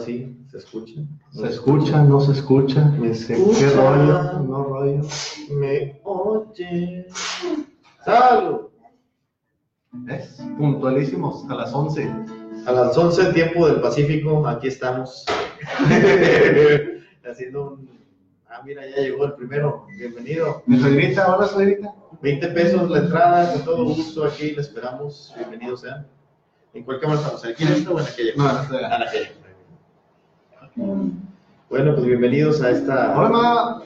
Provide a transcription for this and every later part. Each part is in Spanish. Ahora sí, ¿se escucha? ¿Se escucha? ¿No se escucha? Me sé, ¿qué rollo? ¿No rollo? Me oye. ¡Salud! ¿Ves? Puntualísimos, a las 11. A las 11, tiempo del Pacífico, aquí estamos. Haciendo un... Ah, mira, ya llegó el primero. Bienvenido. Mi suegrita, hola suegrita. 20 pesos la entrada, con todo gusto aquí, le esperamos. Bienvenidos sean. ¿En cuál cámara estamos? ¿Aquí en esta o en aquella? No, en aquella. Bueno, pues bienvenidos a esta... Hola, mamá.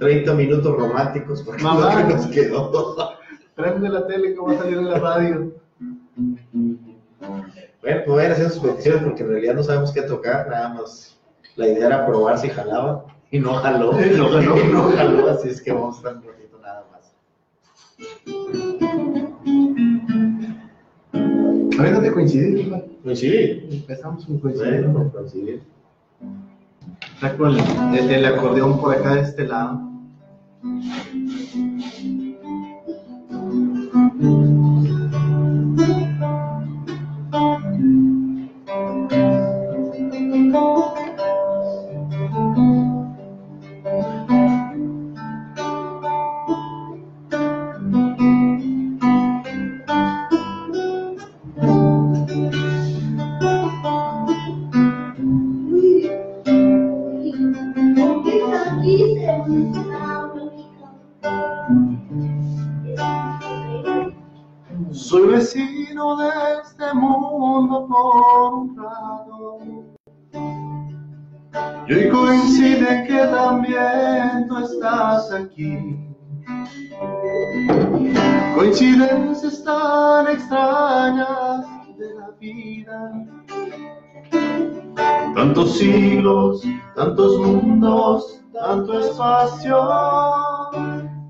30 minutos románticos, porque mamá, nos quedó. Prende la tele, ¿cómo va a salir en la radio? Bueno, pues vayan haciendo sus peticiones, porque en realidad no sabemos qué tocar, nada más. La idea era probar si jalaba, y no jaló. No jaló, así es que vamos a estar un ratito nada más. A ver, ¿no te coincidí? Coincidí. Empezamos con coincidir. Bueno, coincidir. Está con el acordeón por acá de este lado. Soy vecino de este mundo por un rato, y hoy coincide que también tú estás aquí. Coincidencias tan extrañas de la vida, tantos siglos, tantos mundos, tanto espacio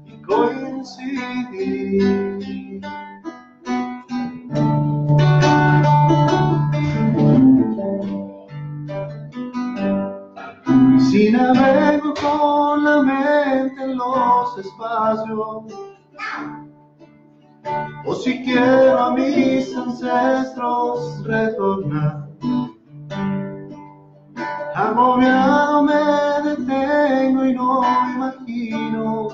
y coincidir. Si navego con la mente en los espacios, o si quiero a mis ancestros retornar, agobiado me detengo y no me imagino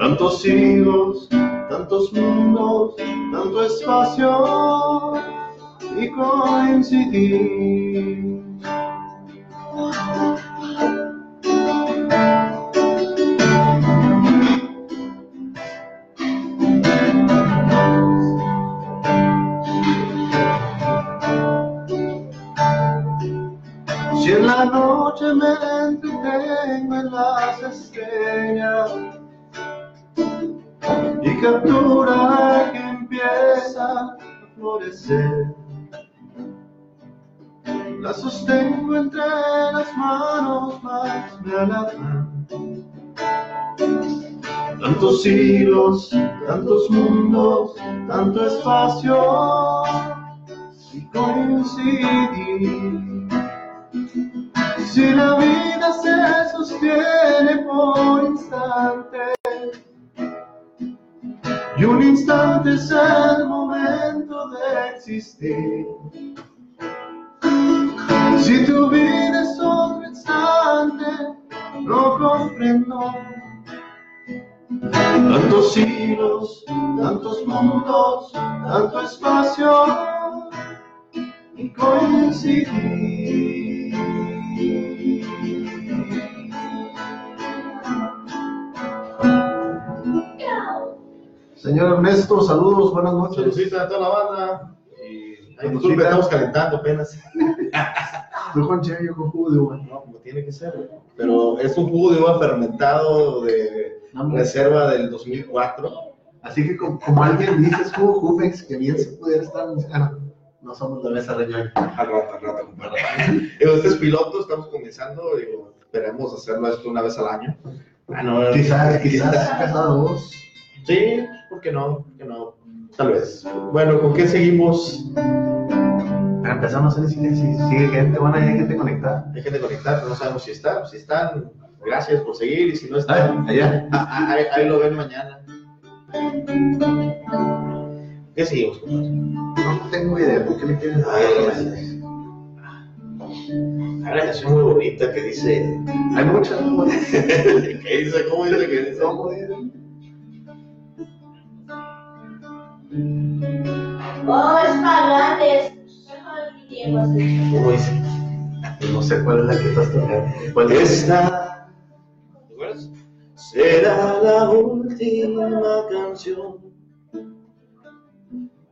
tantos siglos, tantos mundos, tanto espacio y coincidir. Si en la noche me entretengo en las estrellas y captura que empieza a florecer, la sostengo entre las manos, más me alaban. Tantos siglos, tantos mundos, tanto espacio y coincidir. Si la vida se sostiene por instantes, y un instante es el momento de existir. Si tu vida es otro instante, no comprendo tantos siglos, tantos mundos, tanto espacio y coincidir. Señor Ernesto, saludos, buenas noches. Saludos a toda la banda. Disculpe, estamos calentando apenas. Fue con cheve, yo con jugo de uva. No, como tiene que ser, ¿eh? Pero es un jugo de uva fermentado de reserva del 2004. Así que como alguien dice, es jugo Jumex, que bien se pudiera estar buscando. No somos la mesa reñoña. Al rato, compadre. Este es piloto, estamos comenzando, digo, esperemos hacerlo esto una vez al año. Quizás cada dos. Sí, ¿por qué no? ¿Por qué no? Tal vez. Bueno, ¿con qué seguimos? Empezamos a hacer si sigue gente, bueno, hay gente conectada. Hay gente conectada, pero no sabemos si está. Si están, gracias por seguir, y si no están, allá. Ahí lo ven mañana. ¿Qué seguimos? No tengo idea, ¿por qué me tienes? una canción muy bonita que dice, hay muchas mujeres que dice, ¿cómo dice que dice? Pobres pagantes, ¿cómo dice? No sé cuál es la que estás tocando. ¿Cuál es? ¿Te acuerdas? Será la última canción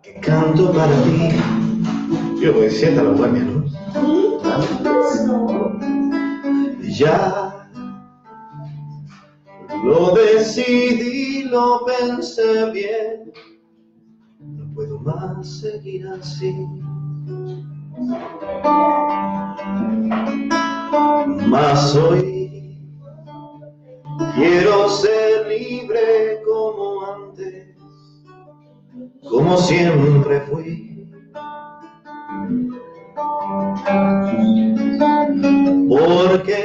que canto para ti. Yo voy sienta la guardia, ¿no? Ya lo decidí, lo pensé bien. No puedo más seguir así. Mas hoy quiero ser libre como antes, como siempre fui. Porque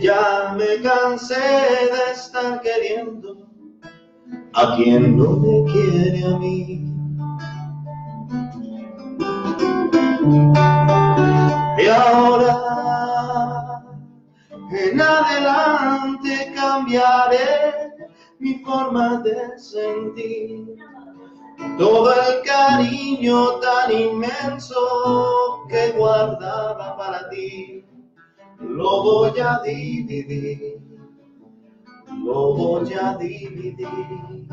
ya me cansé de estar queriendo a quien no me quiere a mí. Y ahora en adelante cambiaré mi forma de sentir. Todo el cariño tan inmenso que guardaba para ti lo voy a dividir, lo voy a dividir.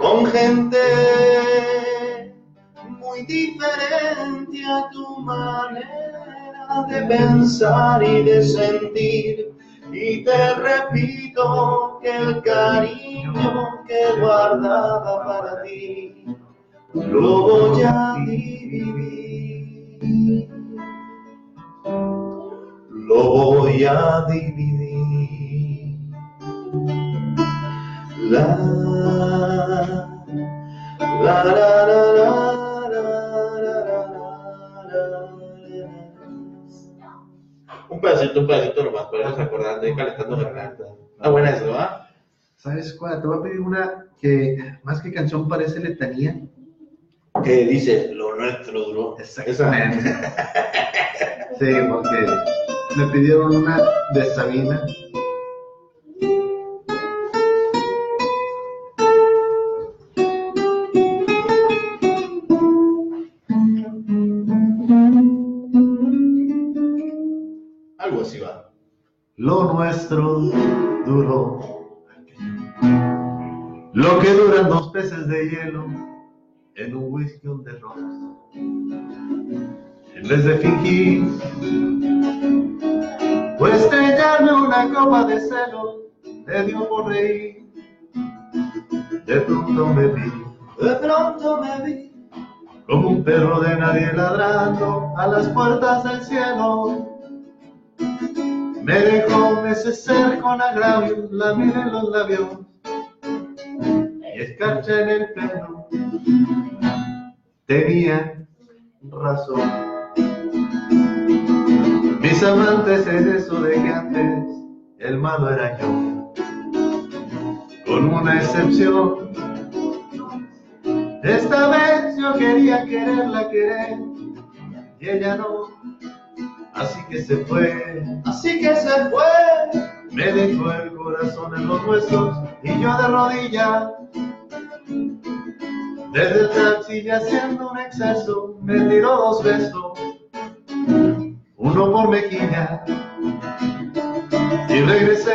Con gente muy diferente a tu manera de pensar y de sentir. Y te repito que el cariño que guardaba para ti lo voy a dividir, lo voy a dividir. La la la la la. Un pedacito nomás, para irnos acordando y calentando la garganta. Está buena eso, ¿ah? ¿Sabes cuál? Te voy a pedir una que más que canción parece letanía. Que dice, lo nuestro duró. Exactamente. Sí, porque me pidieron una de Sabina. Lo nuestro duró, lo que duran dos peces de hielo en un whisky de ron. En vez de fingir o estrellarme una copa de celo, te dio por reír. De pronto me vi, de pronto me vi como un perro de nadie ladrando a las puertas del cielo. Me dejó neceser con agravio, la miré en los labios y escarcha en el pelo. Tenía razón. Mis amantes es eso de que antes el malo era yo, con una excepción. Esta vez yo quería quererla querer y ella no. Así que se fue, así que se fue. Me dejó el corazón en los huesos y yo de rodillas. Desde el taxi y haciendo un exceso me tiró dos besos, uno por mejilla. Y regresé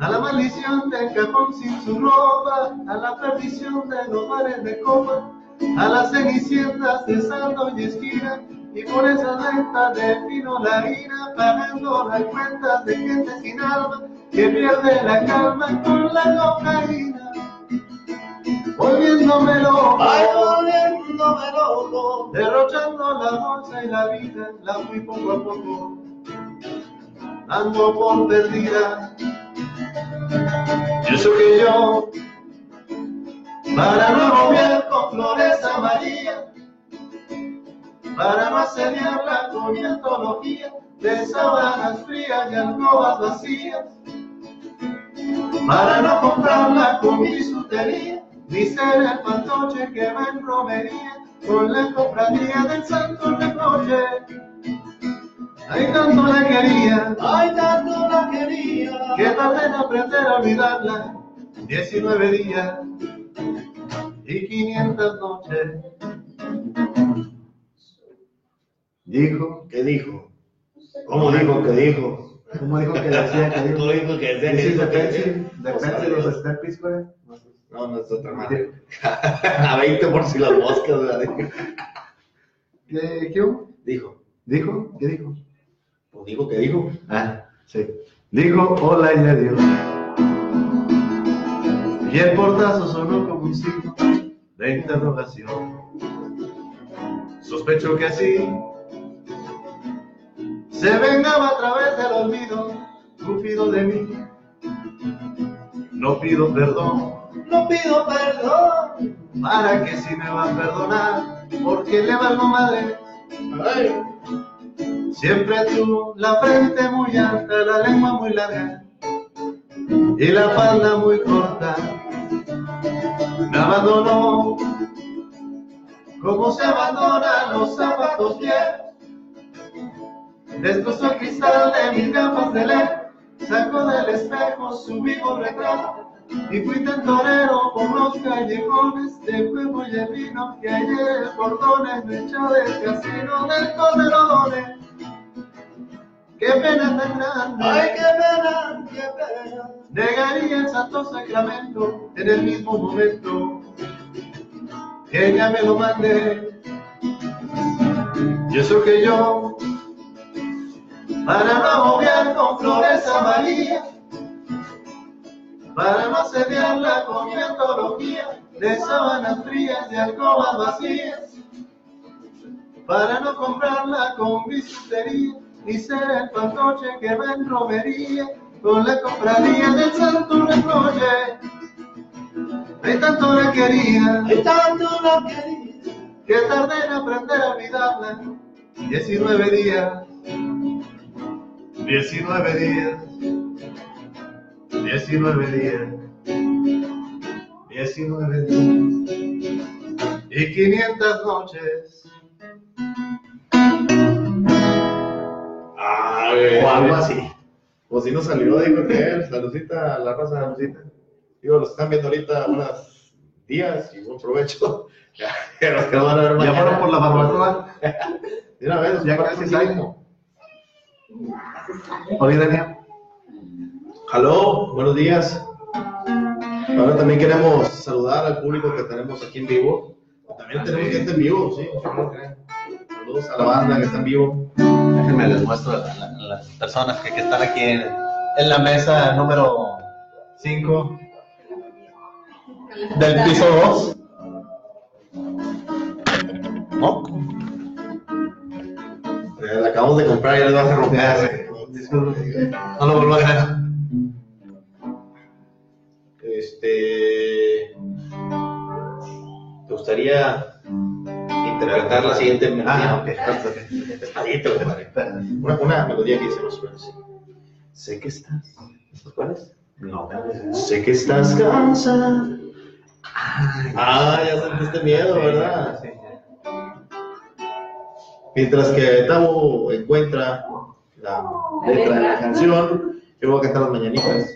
a la maldición del cajón sin su ropa, a la perdición de los bares de copa, a las cenicientas de saldo y esquina. Y por esa lenta defino la ira, pagando las cuentas de gente sin alma, que pierde la calma con la cocaína. Volviéndome loco, ay, volviéndome loco, derrochando la bolsa y la vida, la fui poco a poco dando por perdida. Y eso que yo, para no volver con flores amarillas, para no seriarla con mi antología de sábanas frías y alcobas vacías, para no comprarla con con mis tutería, ni ser el fantoche que va en romería, con la cofradía del santo reproche. Ay, tanto la quería, ay, tanto la quería, que tardé en aprender a olvidarla 19 días y 500 noches. ¿Dijo? ¿Qué dijo? ¿Cómo dijo que dijo? ¿Cómo dijo que decía que dijo? ¿Cómo dijo que decía que dijo? Depende de los stepis, güey. No, no es otra madre. A 20 por si las moscas, ¿verdad? ¿Qué dijo? Dijo. ¿Dijo? ¿Qué dijo? Pues dijo que dijo. Ah, sí. Dijo, hola y adiós. Y el portazo sonó como un signo de interrogación. Sospecho que así se vengaba a través del olvido, tupido de mí. No pido perdón, no pido perdón, para que si me va a perdonar, porque le valgo madre. Ay. Siempre tuvo la frente muy alta, la lengua muy larga y la falda muy corta. Me abandonó como se abandonan los zapatos viejos. Destrozó el cristal de mis gafas de led, sacó del espejo su vivo retrato y fui tentorero por los callejones de juego y de vino que ayer cordones me echó del casino del Correlones. ¡Qué pena tan grande! ¡Ay, qué pena, qué pena! Negaría el santo sacramento en el mismo momento que ella me lo mande. Y eso que yo, para no obviar con flores a María, para no asediarla con mi antología de sábanas frías y alcobas vacías, para no comprarla con bisutería, ni ser el fantoche que va en romería, con la cofradía del santo reproche. Hay tanto la quería, hay tanto la quería, que tardé en aprender a olvidarla 19 días, 19 días, 19 días, 19 días y 500 noches. Ay, o algo así. Pues si no salió, digo que él, saludcita a la raza, saludcita. Digo, los están viendo ahorita, buenos días y buen provecho. Que los que van a ver mañana. Ya fueron por la barbacoa. Mira, a ver, ya casi salimos. Hola, Daniel. Aló, buenos días. Ahora también queremos saludar al público que tenemos aquí en vivo. También tenemos gente en vivo, sí. Saludos a la banda que está en vivo. Déjenme les muestro a las personas que están aquí en la mesa número 5 del piso 2. ¿No? La acabamos de comprar y ya le vas a romper. No lo vuelvas a hacer. ¿Te gustaría interpretar la siguiente melodía? Está bien, compadre. Una melodía que hicimos. Sé que estás. ¿Cuál es? No. Sé que estás cansada. Ah, ya sentiste miedo, ¿verdad? Sí. Mientras que Tavo encuentra la letra de la canción, yo voy a cantar las mañanitas.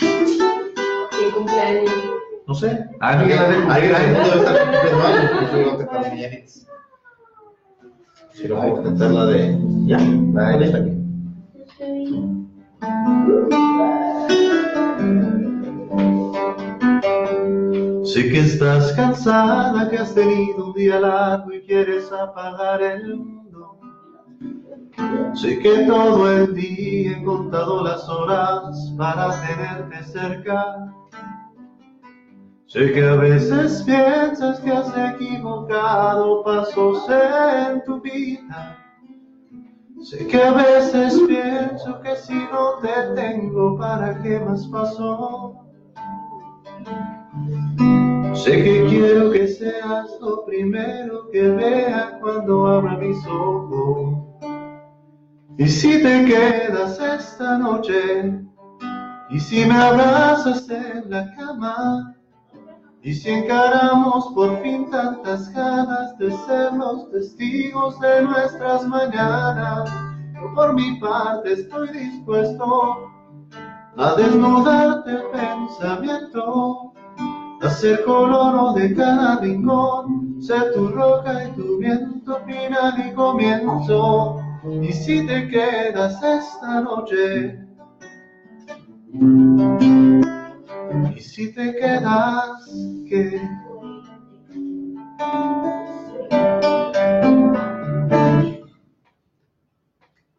¿Qué cumpleaños? No sé. Alguien debe estar cumpliendo algo, por eso yo voy a cantar las mañanitas. Si no, voy a cantar la de... Ya, la de esta aquí. Sé que estás cansada, que has tenido un día largo y quieres apagar el mundo. Sé que todo el día he contado las horas para tenerte cerca. Sé que a veces piensas que has equivocado pasos en tu vida. Sé que a veces pienso que si no te tengo, ¿para qué más pasó? Sé que quiero que seas lo primero que vea cuando abra mis ojos. Y si te quedas esta noche, Y si me abrazas en la cama, y si encaramos por fin tantas ganas de ser los testigos de nuestras mañanas, yo por mi parte estoy dispuesto a desnudarte el pensamiento, a ser color oro de cada rincón, ser tu roca y tu viento, final y comienzo. Y si te quedas esta noche, y si te quedas, ¿qué?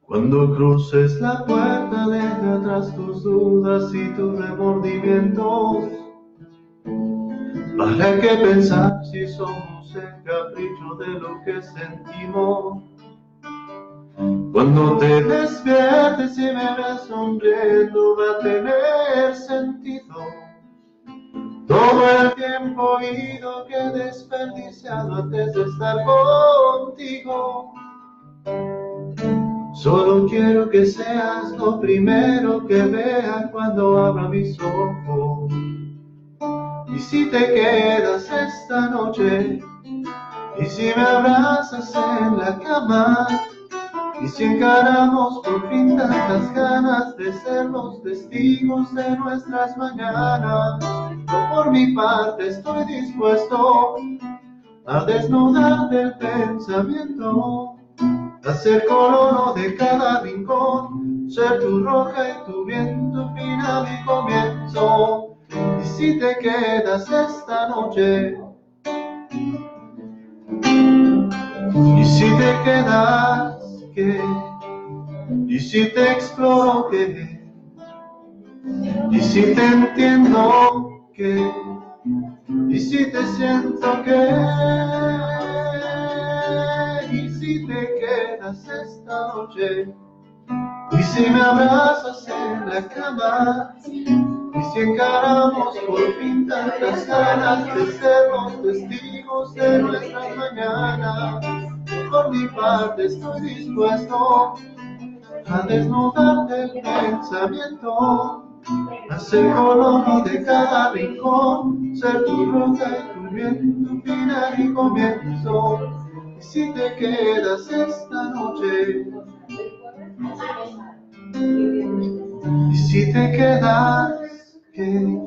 Cuando cruces la puerta, deja atrás tus dudas y tus remordimientos. ¿Para qué pensar si somos el capricho de lo que sentimos? Cuando te despiertes y me veas sonriendo, va a tener sentido todo el tiempo ido que he desperdiciado antes de estar contigo. Solo quiero que seas lo primero que vea cuando abra mis ojos. Y si te quedas esta noche, y si me abrazas en la cama, y si encaramos por fin tantas ganas de ser los testigos de nuestras mañanas, yo por mi parte estoy dispuesto a desnudar del pensamiento, a ser color de cada rincón, ser tu roca y tu viento, final y comienzo. Y si te quedas esta noche, y si te quedas, ¿qué? Y si te exploro, ¿qué? Y si te entiendo, ¿qué? Y si te siento, ¿qué? Y si te quedas esta noche, y si me abrazas en la cama, y si encaramos por fin tantas ganas de ser los testigos de nuestra mañana, por mi parte estoy dispuesto a desnudarte el pensamiento, a ser color de cada rincón, ser tu roca y tu viento, final y comienzo. Y si te quedas esta noche, y si te quedas, ¿qué?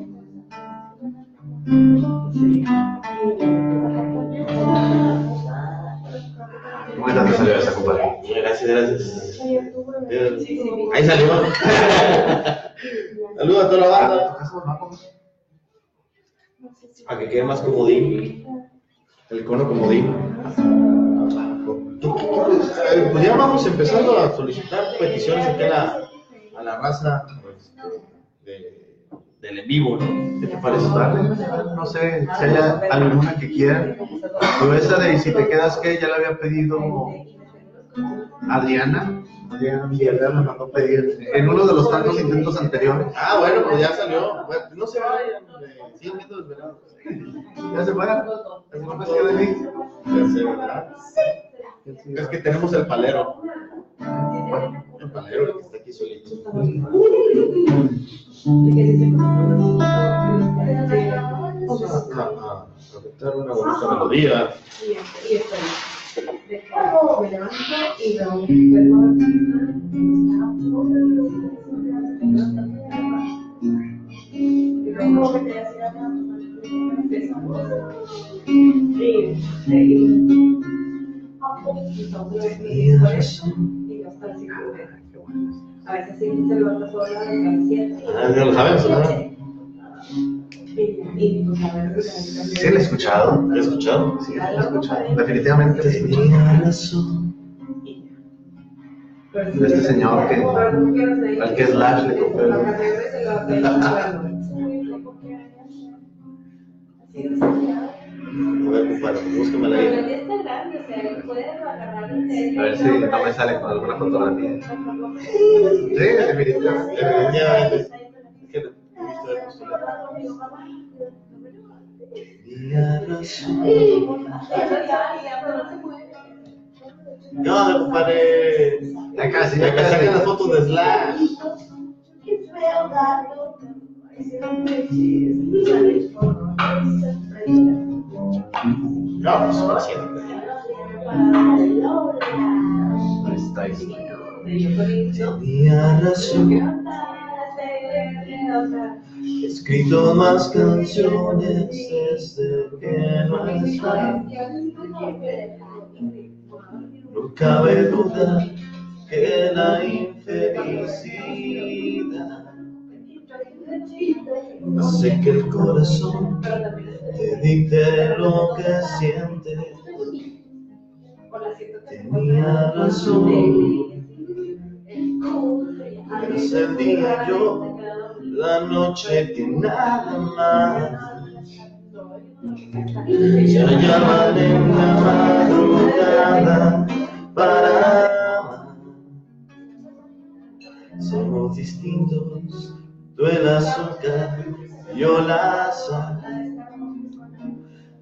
Muy buena salió esa, compadre. Gracias, gracias. Ahí salió. Saludos a toda la banda. A que quede más comodín. El cono comodín. Pues ya vamos empezando a solicitar peticiones aquí a la raza del en vivo, ¿no? ¿Qué te parece? No sé, si hay alguna que quiera. Pero esa de si te quedas, que ya la había pedido Adriana. Adriana Villarreal me mandó pedir en uno de los tantos intentos anteriores. Ah, bueno, pues ya salió. Bueno, no se va, siguen viendo los veranos. ¿Ya se va? ¿Es más que de mí? Ya sé, ¿verdad? Es que tenemos el palero. Bueno, el palero, el que está aquí solito. A cantar una bonita melodía. A veces sí se levanta sola de la siete. Ah, no lo sabes, ¿no? Y pues a ver. Sí, lo he escuchado. ¿Lo he escuchado? Sí, lo he escuchado. Definitivamente lo he escuchado. De este señor que, al que Slash le compró. A ver, compadre, búsquemela ahí. A ver si no me sale con alguna fotografía. Sí, definitivamente. Es que no he visto de postura. ¿Qué onda, compadre? Ya casi sacan las fotos de Slash. Había razón. He escrito más canciones desde que no está. No cabe duda que la infelicidad hace que el corazón te dicte lo que sientes. Tenía razón. Es el día yo, la noche que nada más. Ya llaman en la madrugada para amar. Somos distintos, tú el azúcar, yo la sal.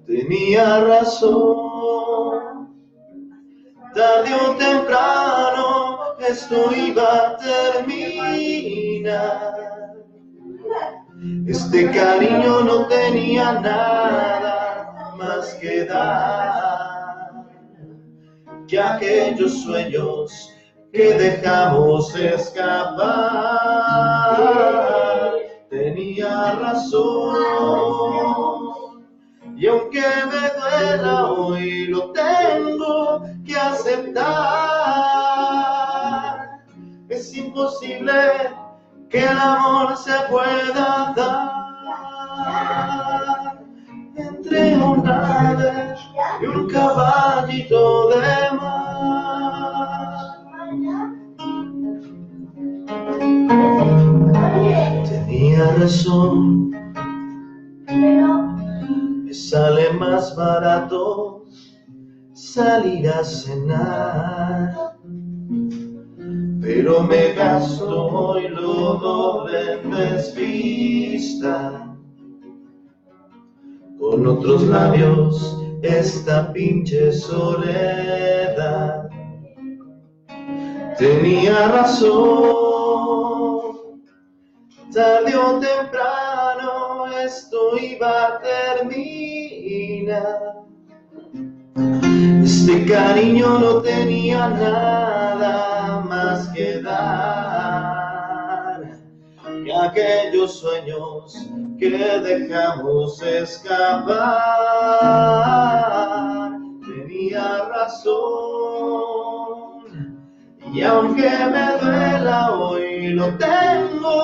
Tenía razón, tarde o temprano. Esto iba a terminar. Este cariño no tenía nada más que dar que aquellos sueños que dejamos escapar. Tenía razón, y aunque me duela hoy lo tengo que aceptar. Es imposible que el amor se pueda dar entre un ave y un caballito de mar. Tenía razón, me sale más barato salir a cenar. Pero me gasto hoy lo doble en desvista. Con otros labios esta pinche soledad. Tenía razón, tarde o temprano esto iba a terminar. Este cariño no tenía nada más que dar que aquellos sueños que dejamos escapar. Tenía razón, y aunque me duela hoy lo tengo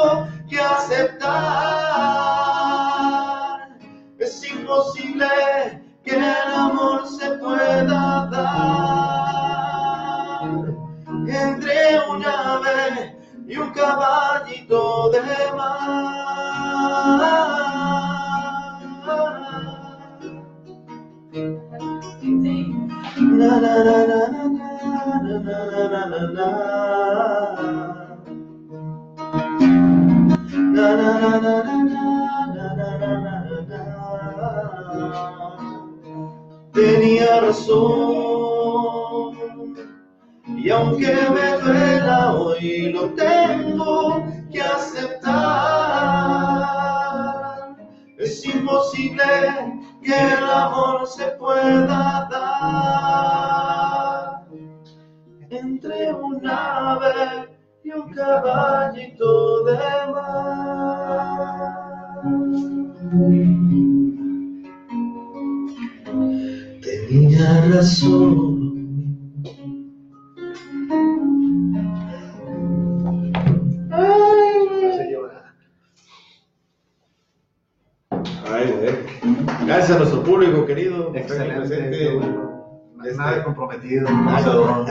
que aceptar. Es imposible que el amor se pueda dar entre un ave y un caballito de mar. Tenía razón, y aunque me duela hoy lo tengo que aceptar. Es imposible que el amor se pueda dar entre un ave y un caballito de mar. Tenía razón. Ay, güey. Gracias a nuestro público querido. Excelente. Nada comprometido. Nada.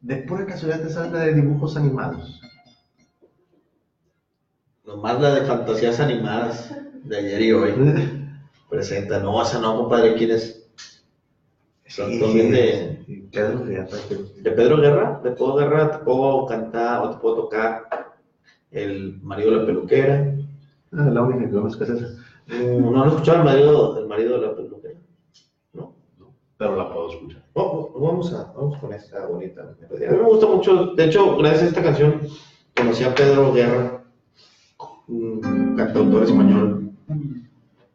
De pura casualidad, ¿te sabes la de dibujos animados? Nomás la de fantasías animadas de ayer y hoy. Presenta, no, esa no, compadre, ¿quién es? Sí, de Pedro Guerra, te puedo cantar o te puedo tocar El marido de la peluquera. Ah, la única que conozco es esa. ¿No lo escuchaba el marido de la peluquera? No, no. pero la puedo escuchar. Vamos con esta bonita melodía. A mí me gusta mucho, de hecho, gracias a esta canción conocí a Pedro Guerra, un cantautor español.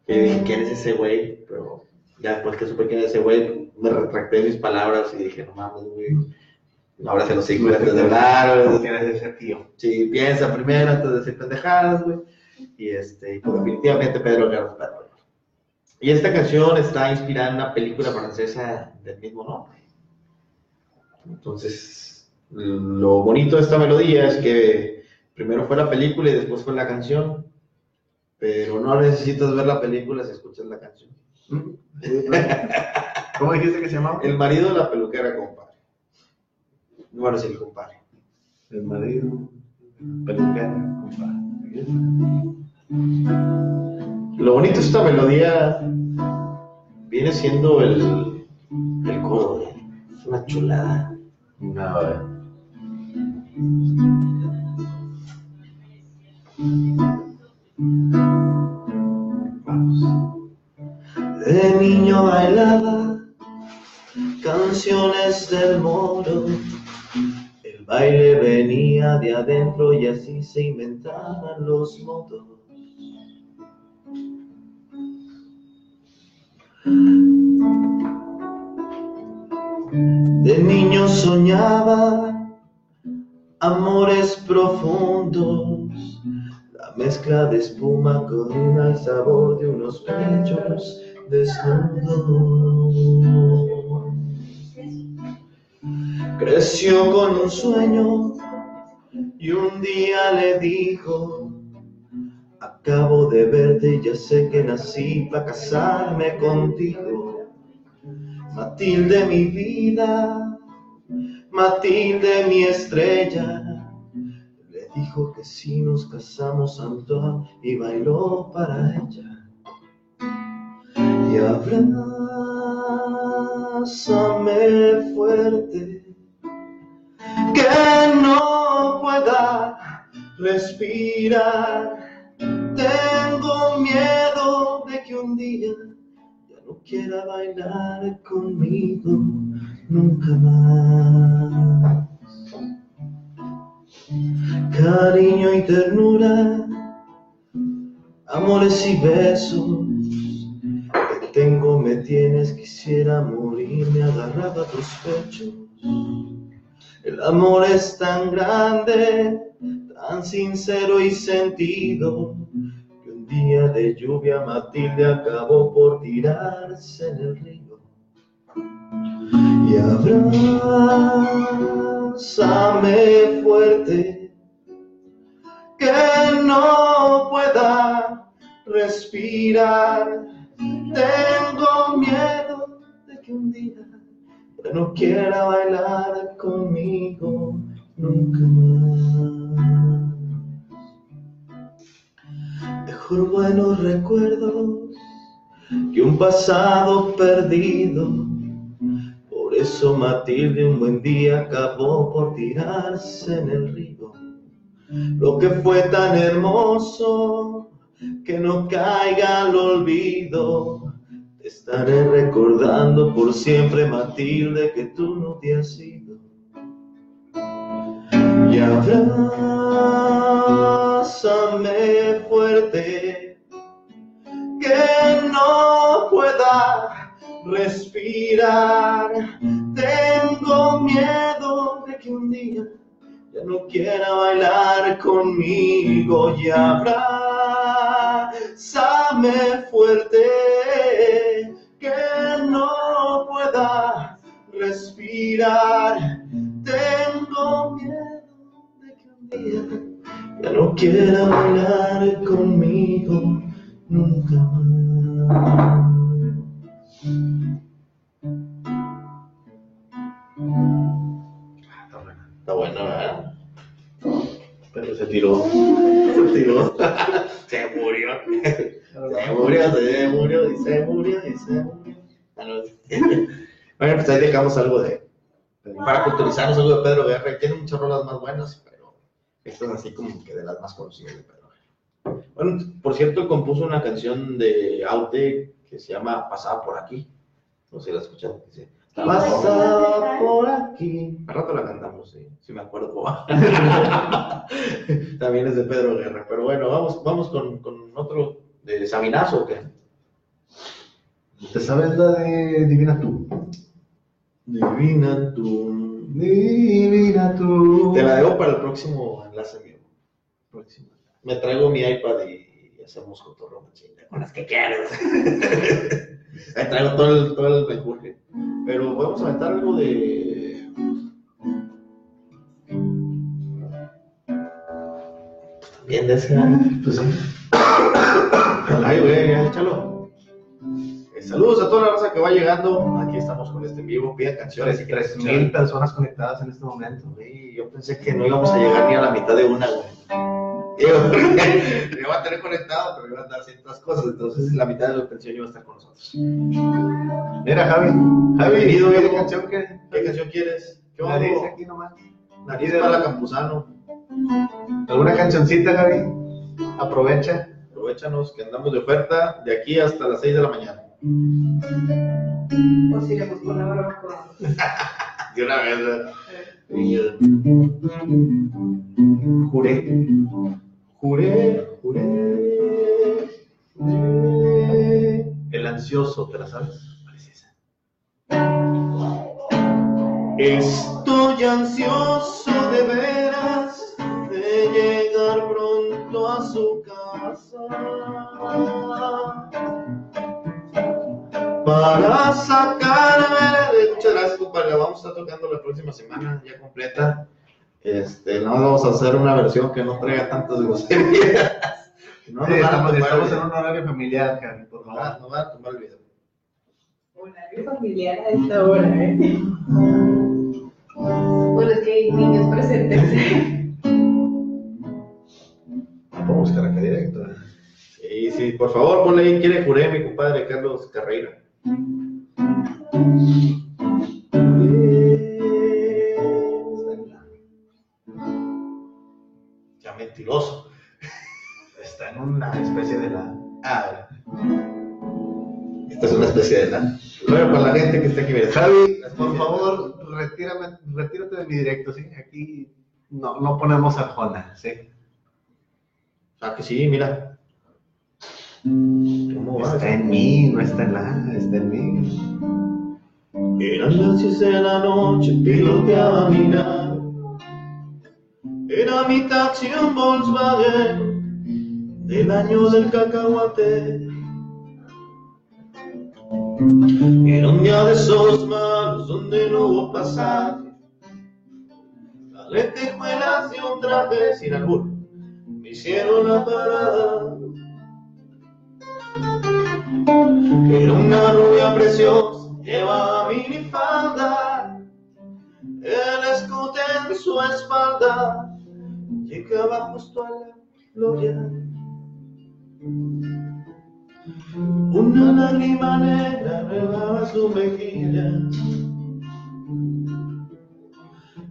Que dije, ¿quién es ese güey? Pero ya después que supe quién es ese güey, me retracté mis palabras y dije, no mames, güey. Ahora se los sigo antes de hablar, güey. ¿Quién es ese tío? Sí, piensa primero antes de decir pendejadas, güey. Y pues definitivamente Pedro Guerra. Y esta canción está inspirada en una película francesa del mismo nombre. Entonces, lo bonito de esta melodía es que primero fue la película y después fue la canción. Pero no necesitas ver la película si escuchas la canción. ¿Cómo dijiste que se llamaba? El marido de la peluquera, compadre. Bueno, sí, compadre. El marido, peluquera, compadre. Lo bonito de esta melodía viene siendo el coro, es una chulada. Vamos. De niño bailaba canciones del moro, el baile venía de adentro y así se inventaban los modos. De niño soñaba amores profundos, la mezcla de espuma con el sabor de unos pechos desnudos. Creció con un sueño y un día le dijo: acabo de verte, ya sé que nací para casarme contigo. Matilde, mi vida, Matilde, mi estrella, le dijo que si nos casamos, Antoine, y bailó para ella. Y abrázame fuerte, que no pueda respirar. Tengo miedo de que un día ya no quiera bailar conmigo nunca más. Cariño y ternura, amores y besos, te tengo, me tienes, quisiera morir, me agarraba tus pechos. El amor es tan grande, tan sincero y sentido, que un día de lluvia Matilde acabó por tirarse en el río. Y abrázame fuerte, que no pueda respirar. Tengo miedo de que un día ya no quiera bailar conmigo nunca más. Mejor buenos recuerdos que un pasado perdido. Por eso Matilde un buen día acabó por tirarse en el río. Lo que fue tan hermoso, que no caiga al olvido. Te estaré recordando por siempre, Matilde, que tú no te has ido. Y abrázame fuerte, que no pueda respirar. Tengo miedo de que un día ya no quiera bailar conmigo. Y abrázame fuerte, que no pueda respirar. Tengo miedo, ya no quiera bailar conmigo nunca más. Está buena, ¿verdad? Pero se tiró. Se murió. Bueno, pues ahí dejamos algo de, para culturizarnos algo de Pedro Guerra. Tiene muchas rolas más buenas. Esta es así como que de las más conocidas de Pedro Guerra. Bueno, por cierto, compuso una canción de Aute que se llama Pasada por Aquí. No sé, la escuchan. Dice, pasaba por aquí. Al rato la cantamos, sí, sí me acuerdo. También es de Pedro Guerra. Pero bueno, vamos con otro de Sabinazo, ¿o qué? ¿Te sabes la de Divina Tú? Divina Tú, Divina Tú. Te la debo para el próximo enlace mío. Próximo. Me traigo mi iPad y hacemos cotorreo con las que quieras. Ahí traigo todo el menjurje. Pero podemos aventar algo de... Pues también de ese año. Pues sí. Ay, güey, échalo. Saludos a toda la raza que va llegando. Aquí estamos con este en vivo. Pidan canciones. 3,000 personas conectadas en este momento. Güey, yo pensé que no íbamos a llegar ni a la mitad de una, güey. Me iba a tener conectado, pero iba a andar ciertas cosas, entonces la mitad de la canción iba a estar con nosotros. Mira, Javi, bienvenido. ¿Qué canción quieres? Yo nariz, aquí nomás. Nariz para la Campuzano. ¿Alguna cancioncita, Javi? Aprovechanos, que andamos de oferta de aquí hasta las 6 de la mañana. Pues iremos con la broma. De una vez, ¿verdad? Juré. El ansioso, ¿te la sabes? ¿Cuál es esa? Estoy ansioso de veras de llegar pronto a su casa para sacarme de... Muchas gracias, compadre. La vamos a estar tocando la próxima semana, ya completa. No vamos a hacer una versión que no traiga tantas groserías. No, sí, estamos en un horario familiar, Karen, por favor. No van a tomar el video. Horario familiar a esta hora, ¿eh? Bueno, es que hay niños presentes. Puedo buscar acá directo. Sí, por favor, ponle ahí, quiere juré, mi compadre Carlos Carreira. Mentiroso. Está en una especie de la... Ah, esta es una especie de la... Bueno, para la gente que está aquí, mira. Javi, por favor, retírate de mi directo, ¿sí? Aquí no ponemos Arjona, ¿sí? Ah, que sí, mira. Está en mí, no está en la... Está en mí. Eran las 6 de la noche, piloteaba mi nave. Era mi taxi en Volkswagen del año del cacahuate. Era un día de esos malos donde no hubo pasaje. Las lentejuelas y un traje sin albur me hicieron la parada. Era una rubia preciosa, llevaba minifalda. El escote en su espalda llegaba justo a la gloria. Una lágrima negra regaba su mejilla,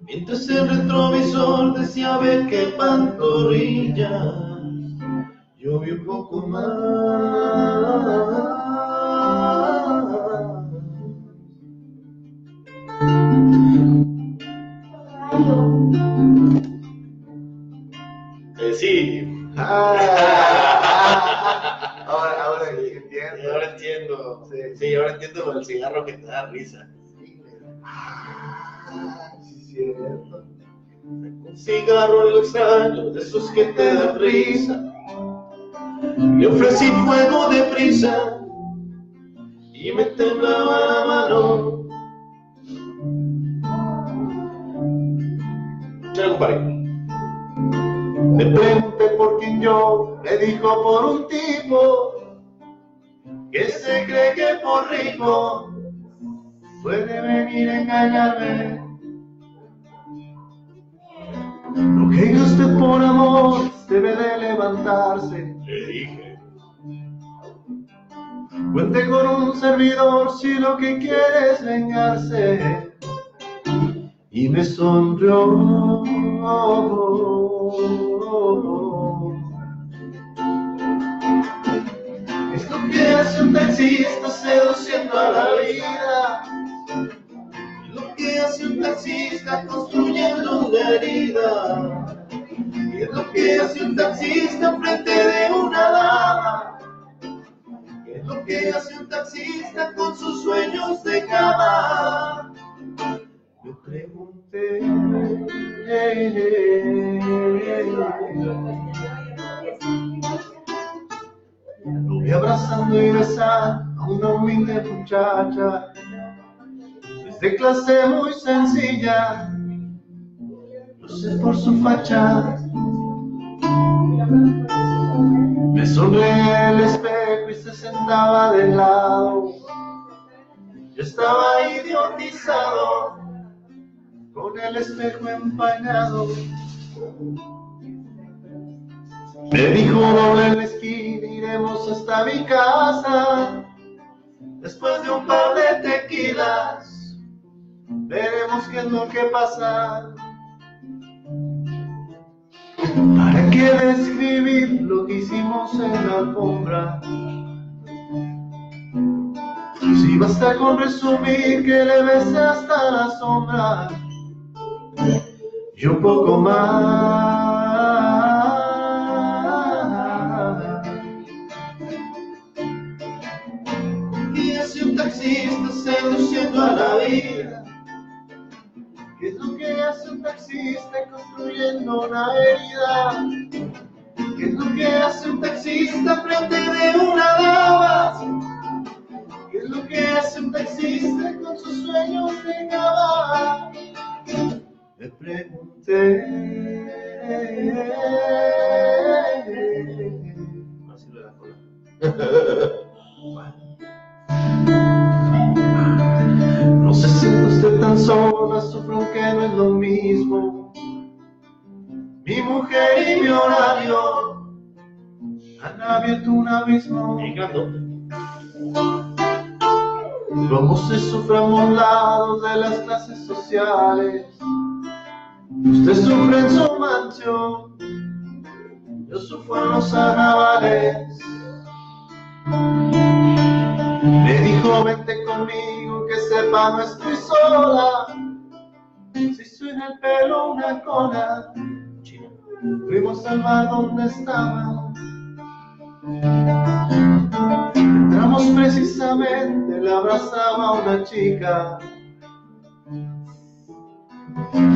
mientras el retrovisor decía ver qué pantorrilla. Yo vi un poco más. Sí. Ahora sí, entiendo. Sí, ahora entiendo. Sí, ahora entiendo lo del cigarro que te da risa. Sí, cierto. Un cigarro lo extraño, de esos que te dan risa. Le ofrecí fuego de prisa y me temblaba la mano. Chale, compadre. Me pregunté por quién yo, me dijo por un tipo que se cree que por rico puede venir a engañarme. Lo que hizo usted por amor debe de levantarse, le dije. Cuente con un servidor si lo que quiere es vengarse. Y me sonrió. Esto que hace un taxista seduciendo a la vida. casi un taxista frente de una dama. ¿Qué es lo que hace un taxista con sus sueños de cama? Yo pregunté, lo vi abrazando y besando a una humilde muchacha, es de clase muy sencilla, luce por su fachada. Me sonreía el espejo y se sentaba de lado. Yo estaba idiotizado, con el espejo empañado. Me dijo, doble en la esquina, iremos hasta mi casa. Después de un par de tequilas, veremos qué es lo que pasa. ¿Para qué describir lo que hicimos en la alfombra? Si basta con resumir que le besé hasta la sombra y un poco más. Y hace un taxista seduciendo a la vida. ¿Qué es lo que hace un taxista construyendo una herida? ¿Qué es lo que hace un taxista frente de una dama? ¿Qué es lo que hace un taxista con sus sueños de cama? Me pregunté. Así lo da cola. No se siente usted tan sola, sufro que no es lo mismo. Mi mujer y mi horario han abierto un abismo. Como se sufre amolados de las clases sociales. Usted sufre en su mansión, yo sufro en los arrabales. Me dijo, vente conmigo, que sepa no estoy sola. Si soy en el pelo una cola, fuimos al mar donde estaba. Entramos precisamente, la abrazaba una chica.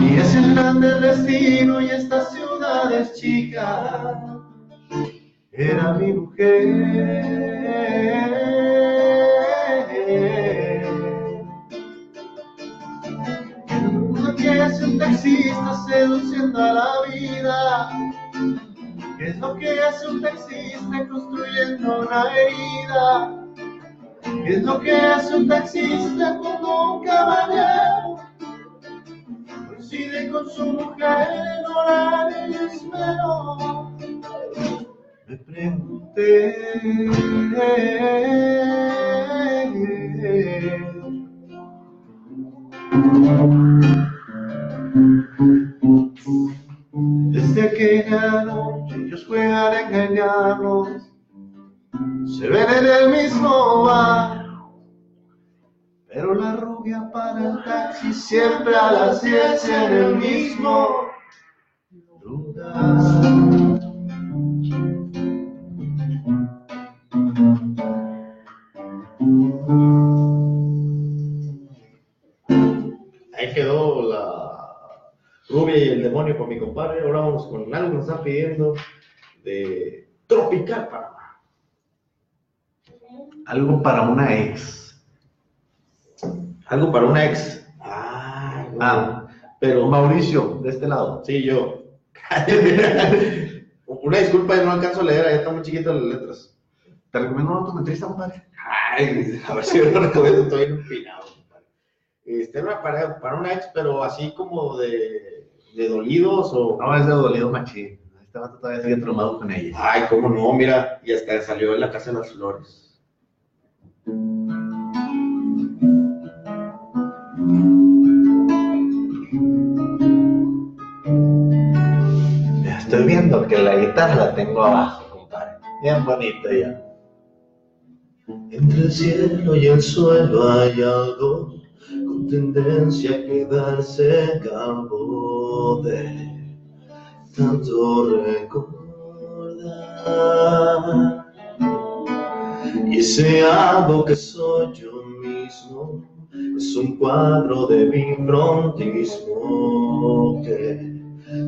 Y es el grande destino y esta ciudad es chica. Era mi mujer. ¿Qué hace un taxista seduciendo a la vida? ¿Qué es lo que hace un taxista construyendo una herida? ¿Qué es lo que hace un taxista cuando un caballero coincide con su mujer en horario y espero? Me pregunté. Desde aquella noche ellos juegan a engañarnos. Se ven en el mismo bar, pero la rubia para el taxi siempre a las 10 en el mismo lugar. Ahí quedó la rubia y el demonio con mi compadre. Ahora vamos con algo que nos están pidiendo de Tropical Panamá. Algo para una ex. Algo para una ex. Ah, bueno. Pero Mauricio, de este lado. Sí, yo. Una disculpa, yo no alcanzo a leer, ahí están muy chiquitas las letras. Te recomiendo una autometrista, compadre. Ay, a ver si yo lo recomiendo, estoy empinado. Era para una ex, pero así como de dolidos o... No, es de dolido machín. Estaba todavía sigue traumado con ella. Ay, cómo no, mira. Y hasta salió en La Casa de las Flores. Ya estoy viendo que la guitarra la tengo abajo, compadre. Bien bonito ya. Entre el cielo y el suelo hay algo con tendencia a quedarse calvo de tanto rencor. ese hado que soy yo mismo es un cuadro de mi prontismo que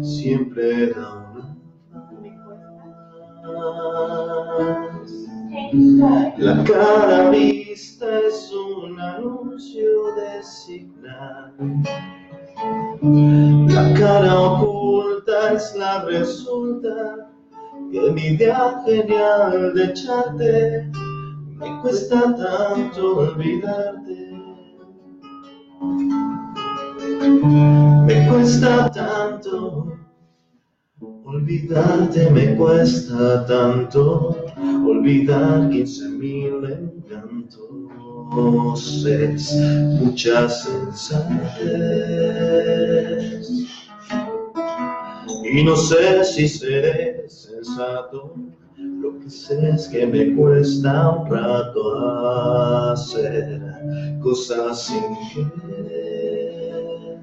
siempre da una más. La cara vista es un anuncio de señal. La cara oculta es la resulta de mi idea genial de echarte. Me cuesta tanto olvidarte, me cuesta tanto olvidarte, me cuesta tanto olvidar 15.000 encantos, es mucha sensatez. Y no sé si seré sensato, lo que sé es que me cuesta un rato hacer cosas sin querer.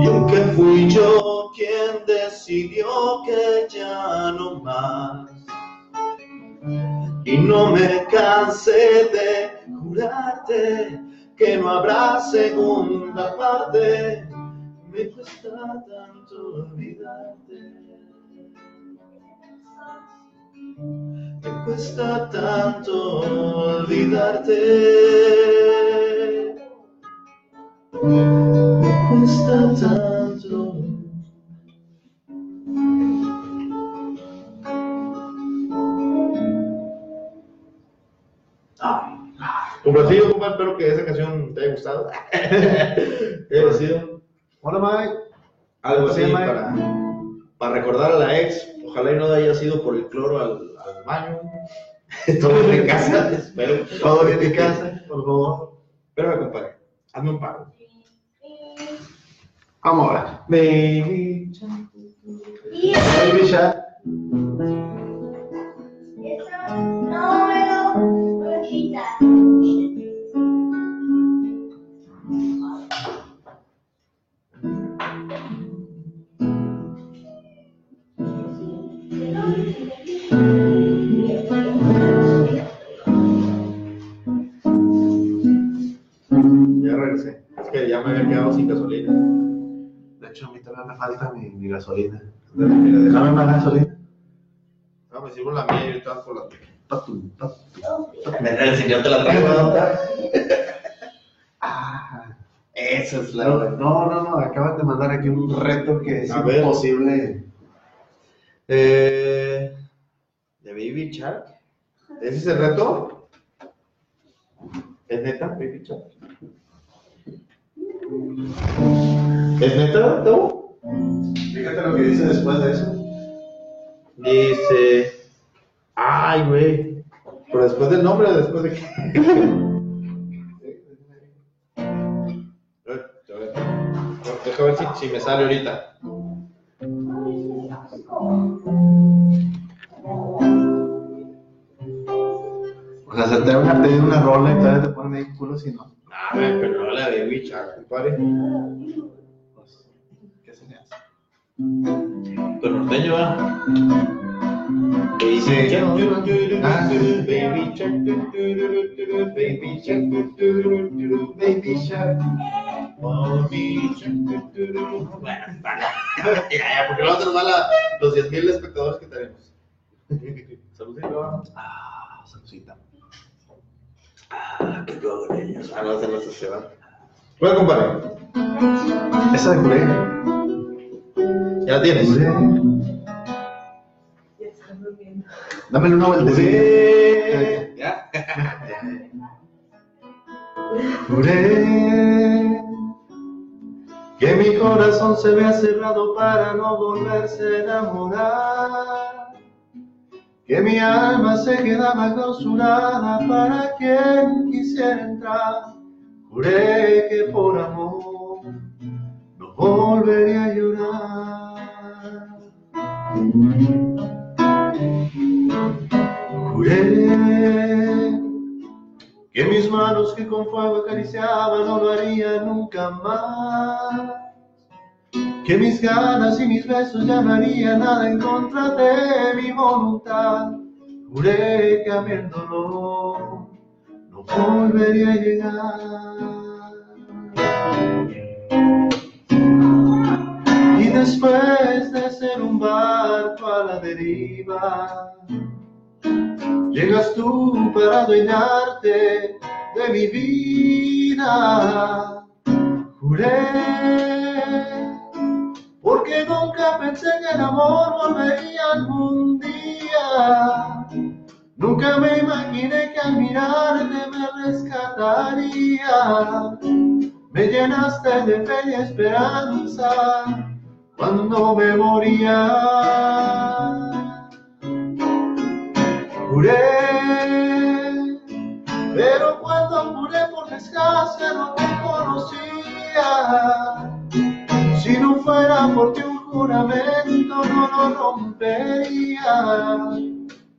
Y aunque fui yo quien decidió que ya no más, y no me cansé de jurarte que no habrá segunda parte, me cuesta tanto olvidarte, me cuesta tanto olvidarte, me cuesta tanto. Complacido, compadre, espero que esa canción te haya gustado. Complacido. Hola, Mike. Algo así para recordar a la ex. Ojalá y no haya sido por el cloro al baño. Todo bien en casa, espero. Todo bien en casa, por favor. Espérame, compadre. Hazme un paro. Vamos ahora. Baby Shark. Baby Shark. Eso no me lo puedo quitar. Ya me había quedado sin gasolina. De hecho, a mí todavía me falta mi gasolina. Mira, déjame más gasolina. No, me sirvo la mía y yo estaba por la patu, patu, patu. El señor te la traigo. Ah, esa es la. No, acabas de mandar aquí un reto que es imposible. ¿De Baby Shark? ¿Ese es el reto? ¿Es neta, Baby Shark? ¿Es neta, tú? Fíjate lo que dice después de eso. Dice... ¡Ay, güey! ¿Pero después del nombre o después de qué? Deja ver si me sale ahorita. O sea, se te van a pedir una rola y todavía te ponen ahí culo si no. A ver, pero no la de Baby Shark, compadre. ¿Qué se le hace? Tu norteño va. Baby Shark, Baby Shark, Baby Shark, Baby Shark, Baby Shark. Bueno, ya, porque nosotros van los 10.000 espectadores que tenemos. Saludcita. Ah, saludcita. Ah, qué cobre. Ah, no, se nos hace va. Bueno, compadre. Esa de culé. ¿Ya la tienes? Culé. Ya estás durmiendo. Dámele una vueltecita. Culé. ¿Ya? Culé. Que mi corazón se vea cerrado para no volverse a enamorar. Que mi alma se quedaba clausurada para quien quisiera entrar. Juré que por amor no volvería a llorar. Juré que mis manos que con fuego acariciaban no lo haría nunca más. Que mis ganas y mis besos ya no harían nada en contra de mi voluntad. Juré que a mi dolor no volvería a llegar. Y después de ser un barco a la deriva, llegas tú para adueñarte de mi vida. Juré, porque nunca pensé que el amor volvería algún día. Nunca me imaginé que al mirarte me rescataría. Me llenaste de fe y esperanza cuando me moría. Juré, pero cuando juré por desgracia no te conocía. Si no fuera por ti un juramento no lo rompería.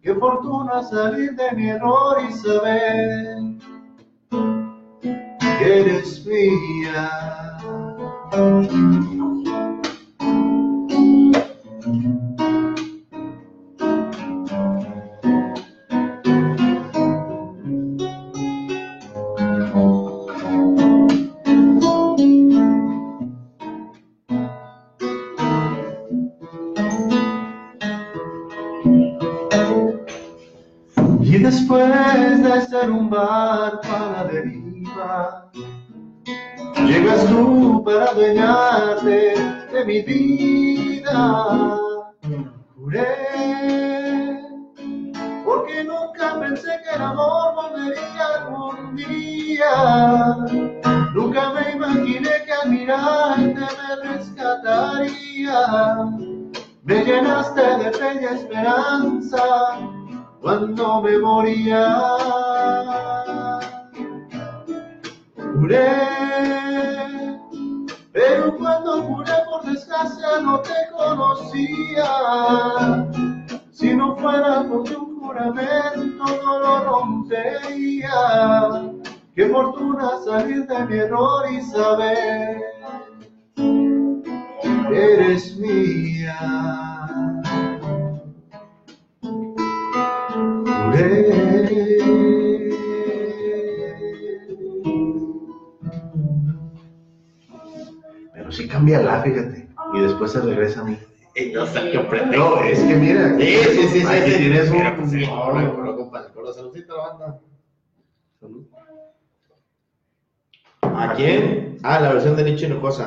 Qué fortuna salir de mi error y saber que eres mía. Después de ser un barco a la deriva, llegas tú para adueñarte de mi vida. Juré, porque nunca pensé que el amor volvería algún día. Nunca me imaginé que al mirarte me rescataría. Me llenaste de fe y esperanza cuando me moría. Juré, pero cuando juré por desgracia no te conocía. Si no fuera porque un juramento no lo rompería. Qué fortuna salir de mi error y saber que eres mía. Pero sí cambia la, fíjate, y después se regresa a mí. Entonces, no, es que mira, sí, aquí tienes un... Saludcita, la banda. Salud. ¿A quién? Ah, la versión de Nicho Hinojosa.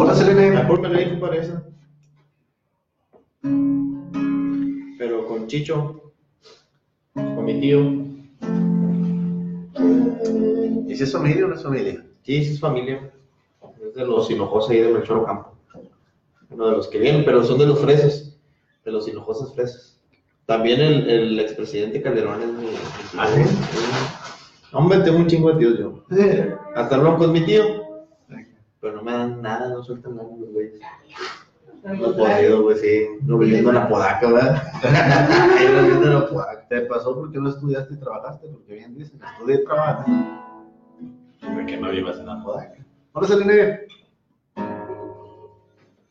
Hola, Selene. Apúrmelo ahí, ¿qué parece? Pero con Chicho, con mi tío. ¿Y si es familia o no es familia? Sí, sí es familia. Es de los Hinojosa ahí de Melchor Ocampo. Uno de los que vienen, pero son de los Fresas. De los Hinojosas Fresas. También el expresidente Calderón es mi tío. ¿Ah, sí? Hombre, tengo un chingo de tíos yo. Hasta el bronco es mi tío. Pero no me dan nada, no sueltan nada los güeyes. No puedo, güey, sí. No viviendo en la podaca, ¿verdad? No viviendo en la podaca. Te pasó porque no estudiaste y trabajaste, porque bien dicen, estudié y trabajaste. ¿Por qué no vivas en la podaca? Ahora se le niega.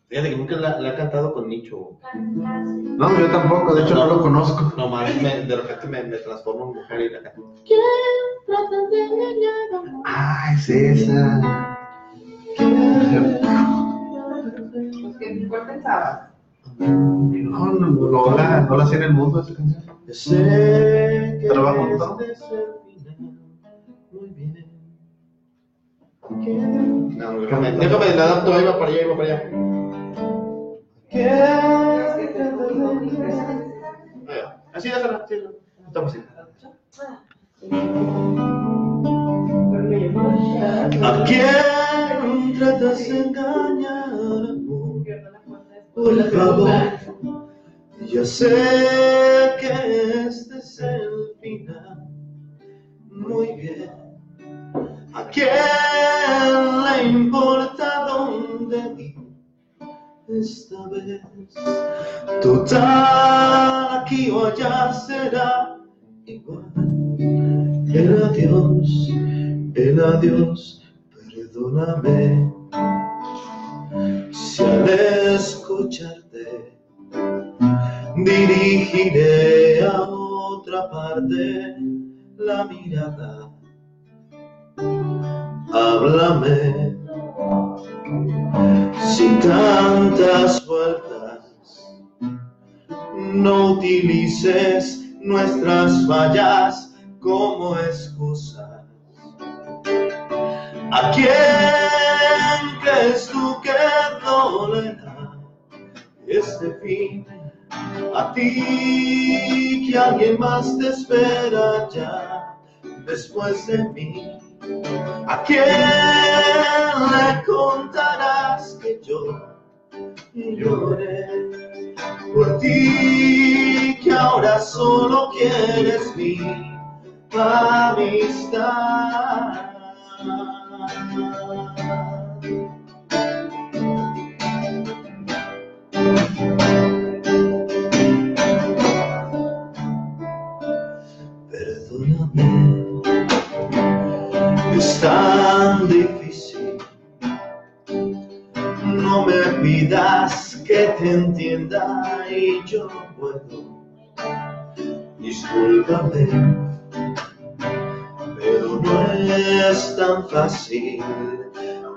Fíjate que nunca la he cantado con Nicho. No, yo tampoco, de hecho no lo conozco. Nomás de repente me transformo en mujer y la canto. ¿Quién trata de engañar? Ah, es esa. ¿Cuál pensabas? No la hacía en el mundo esa canción. Sé que trabajo todo. Muy bien. No, déjame la adapto, ahí va para allá, Así déjala, sí. Estamos así. ¿A quién tratas de engañar, amor? Por favor, ya sé que este es el final. Muy bien. ¿A quién le importa dónde ir? Esta vez, total, aquí o allá será igual. El adiós, perdóname si al escuchar dirigiré a otra parte la mirada. Háblame sin tantas vueltas, no utilices nuestras fallas como excusas. ¿A quién crees tú que dolerá este fin? A ti que alguien más te espera ya después de mí. ¿A quién le contarás que yo lloré por ti, que ahora solo quieres mi amistad? Es tan difícil, no me pidas que te entienda y yo puedo, discúlpame, pero no es tan fácil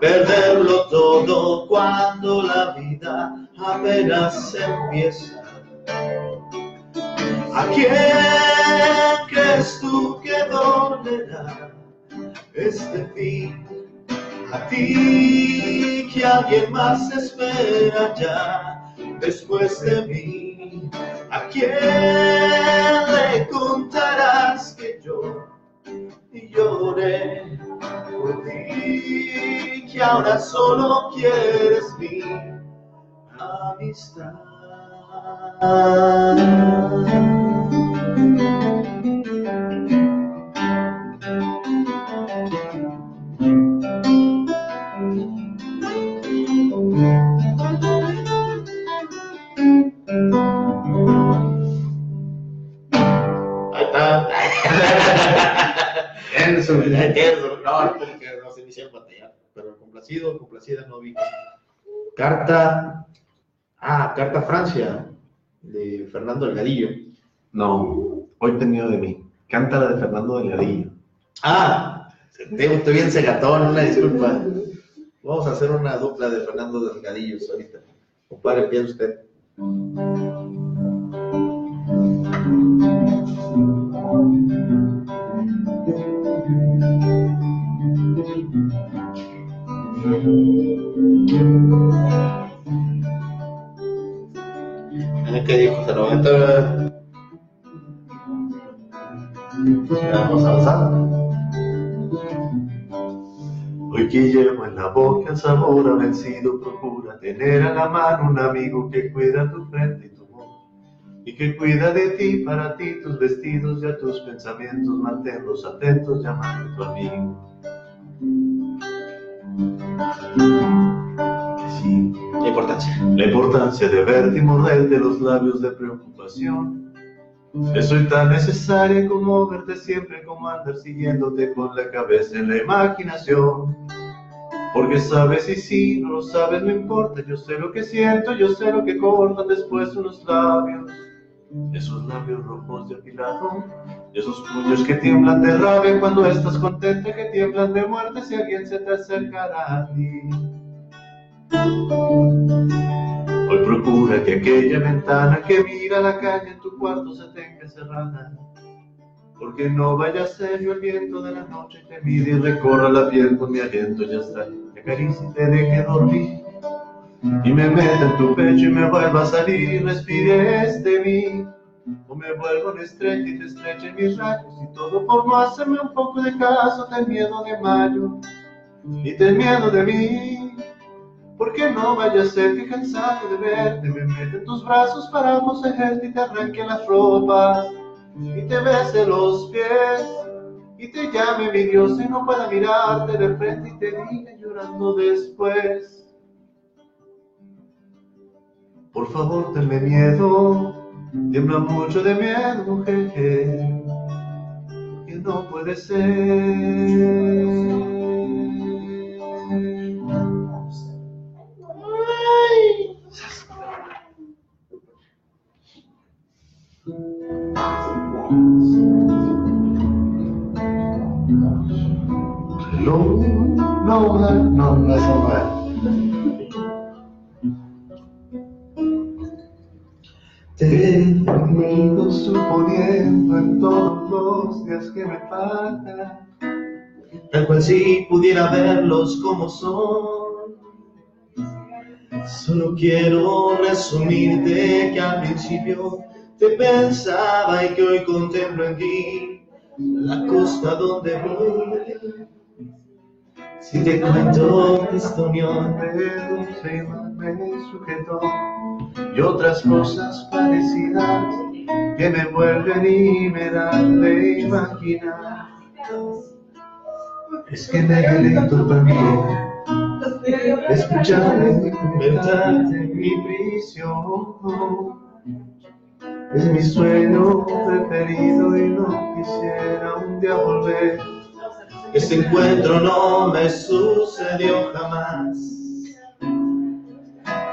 perderlo todo cuando la vida apenas empieza. ¿A quién crees tú que dolerá este fin? A ti que alguien más espera ya después de mí. ¿A quién le contarás que yo lloré por ti, que ahora solo quieres mi amistad? No, porque no se me hicieron batallar, pero complacido, complacida no vi. Carta, carta a Francia, de Fernando Delgadillo. No, hoy tenido de mí. Cántala de Fernando Delgadillo. Estoy bien cegatón, una disculpa. Vamos a hacer una dupla de Fernando Delgadillo ahorita. Compadre, piensa usted. ¿Qué dijo José Rodríguez? Vamos a avanzar. Hoy que llevo en la boca sabor a vencido, procura tener a la mano un amigo que cuida tu frente y tu boca, y que cuida de ti, para ti, tus vestidos y a tus pensamientos. Manténlos atentos, llamando a tu amigo. Sí. La importancia. La importancia de verte y morderte los labios de preocupación. Eso es tan necesario como verte siempre, como andar siguiéndote con la cabeza en la imaginación. Porque sabes y si no lo sabes, no importa. Yo sé lo que siento, yo sé lo que cortan después unos labios. Esos labios rojos de afilado, esos puños que tiemblan de rabia cuando estás contenta, que tiemblan de muerte si alguien se te acercará a ti. Hoy procura que aquella ventana que mira la calle en tu cuarto se tenga cerrada, porque no vaya a ser yo el viento de la noche y te mide y recorra la piel con mi aliento. Ya está, te acaricia y te deje dormir, y me meta en tu pecho y me vuelva a salir. Respires de mí, o me vuelvo una estrella y te estrecha en mis rayos, y todo por no hacerme un poco de caso. Ten miedo de mayo y ten miedo de mí, porque no vaya a ser que cansado de verte me meta en tus brazos para aconsejarte y te arranque las ropas y te bese los pies y te llame mi Dios y no pueda mirarte de frente y te diga llorando después: por favor, tenme miedo, tiembla mucho de miedo, mujer, que no puede ser. onda? No, no es onda. Te vengo suponiendo en todos los días que me faltan, tal cual si pudiera verlos como son. Solo quiero resumirte que al principio te pensaba y que hoy contemplo en ti la costa donde voy. Si te cuento esta unión de dulce imán me sujetó y otras cosas parecidas que me envuelven y me dan de imaginar. Es que me deleito también escucharte, libertarte mi prisión. Es mi sueño preferido y no quisiera un día volver. Este encuentro no me sucedió jamás,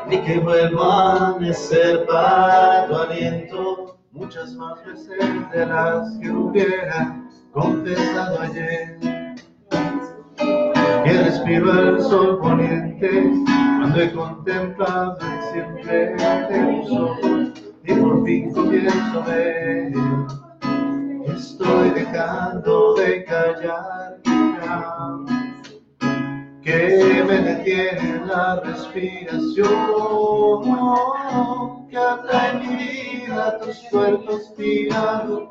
ni que vuelva a amanecer para tu aliento, muchas más veces de las que hubiera confesado ayer. Que respiro el sol poniente cuando he contemplado y siempre te uso, y por fin comienzo a ver que estoy dejando de callar, que me detiene la respiración, que atrae mi vida a tus cuerpos tirados,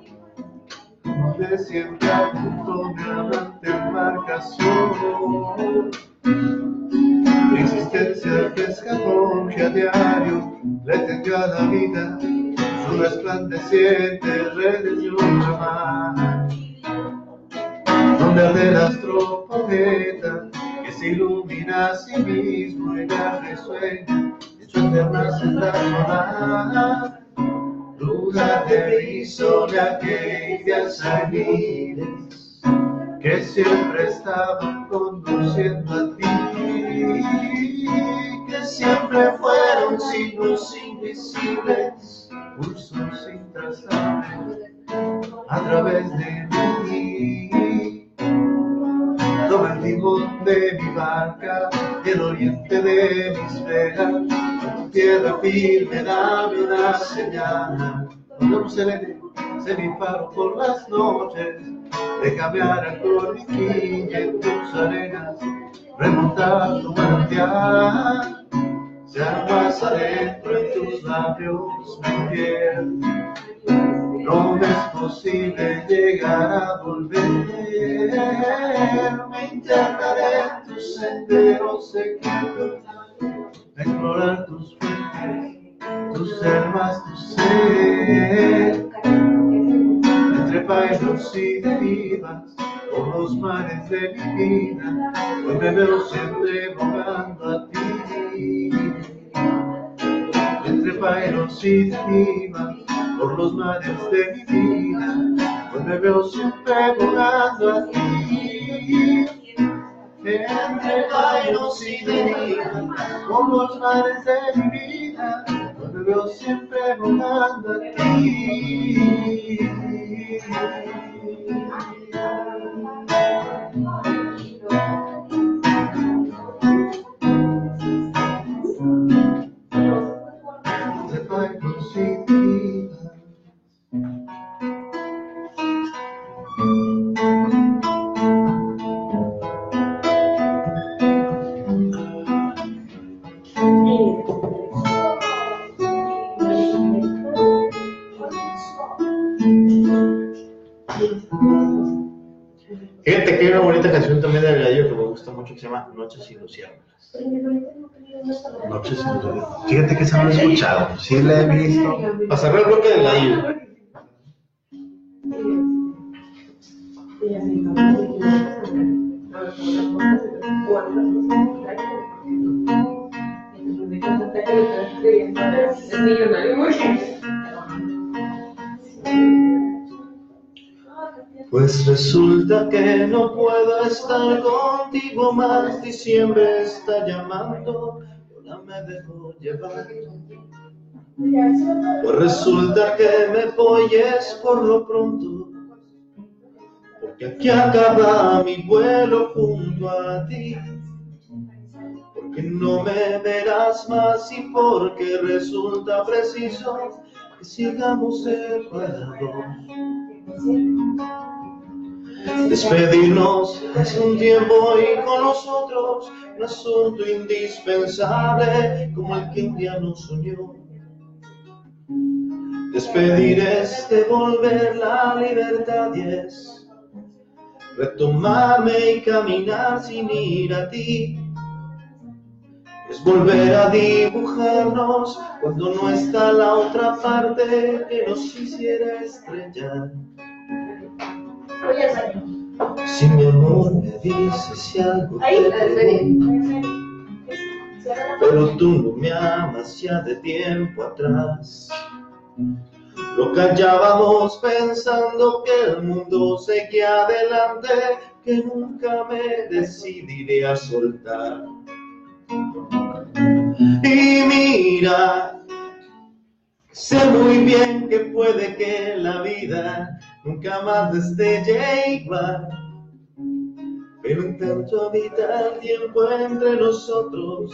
de siempre a punto de hablarte embarcación. Mi existencia que escapó, que a diario pretendió a la vida su resplandeciente redes de un chamán, donde arde el astro poeta que se ilumina a sí mismo y la resuena en su eterna senda, lugar de rizo de aquellas aguiles que siempre estaban conduciendo a ti, que siempre fueron signos invisibles, cursos intrazables a través de mí. Toma el timón de mi barca, el oriente de mis velas, tu tierra firme dame una señal. No se le se disparo por las noches, de cambiar a corriquilla en tus arenas, remontar tu manantial, se aguas adentro en tus labios mi piel. No me es posible llegar a volver, me internaré en tus senderos secretos, a explorar tus fuentes, tus almas, tu ser. Entre bailos y derivas, por los mares de mi vida, hoy me veo siempre volando a ti. Entre bailos y derivas, por los mares de mi vida, hoy me veo siempre volando a ti. Entre bailos y derivas, por los mares de mi vida, hoy me veo siempre volando a ti. Fíjate que hay una bonita canción también de Delgadillo que me gusta mucho que se llama Noches y Luciérnagas. Noches y Luciérnagas. Fíjate que esa no la he escuchado. Sí la he visto. Para cerrar el bloque de Delgadillo. Pues resulta que no puedo estar contigo más, diciembre está llamando, ahora me dejo llevar. Pues resulta que me voy es por lo pronto, porque aquí acaba mi vuelo junto a ti. que no me verás más y porque resulta preciso que sigamos separados. Despedirnos hace un tiempo y con nosotros un asunto indispensable como el que un día nos unió. Despedir es devolver la libertad y es retomarme y caminar sin ir a ti. Es volver a dibujarnos cuando no está la otra parte que nos hiciera estrellar. Si mi amor me dices si algo te pregunto, pero tú no me amas ya de tiempo atrás. Lo callábamos pensando que el mundo seguía adelante, que nunca me decidiré a soltar. Y mira, sé muy bien que puede que la vida nunca más destelle igual, pero en tanto habita el tiempo entre nosotros.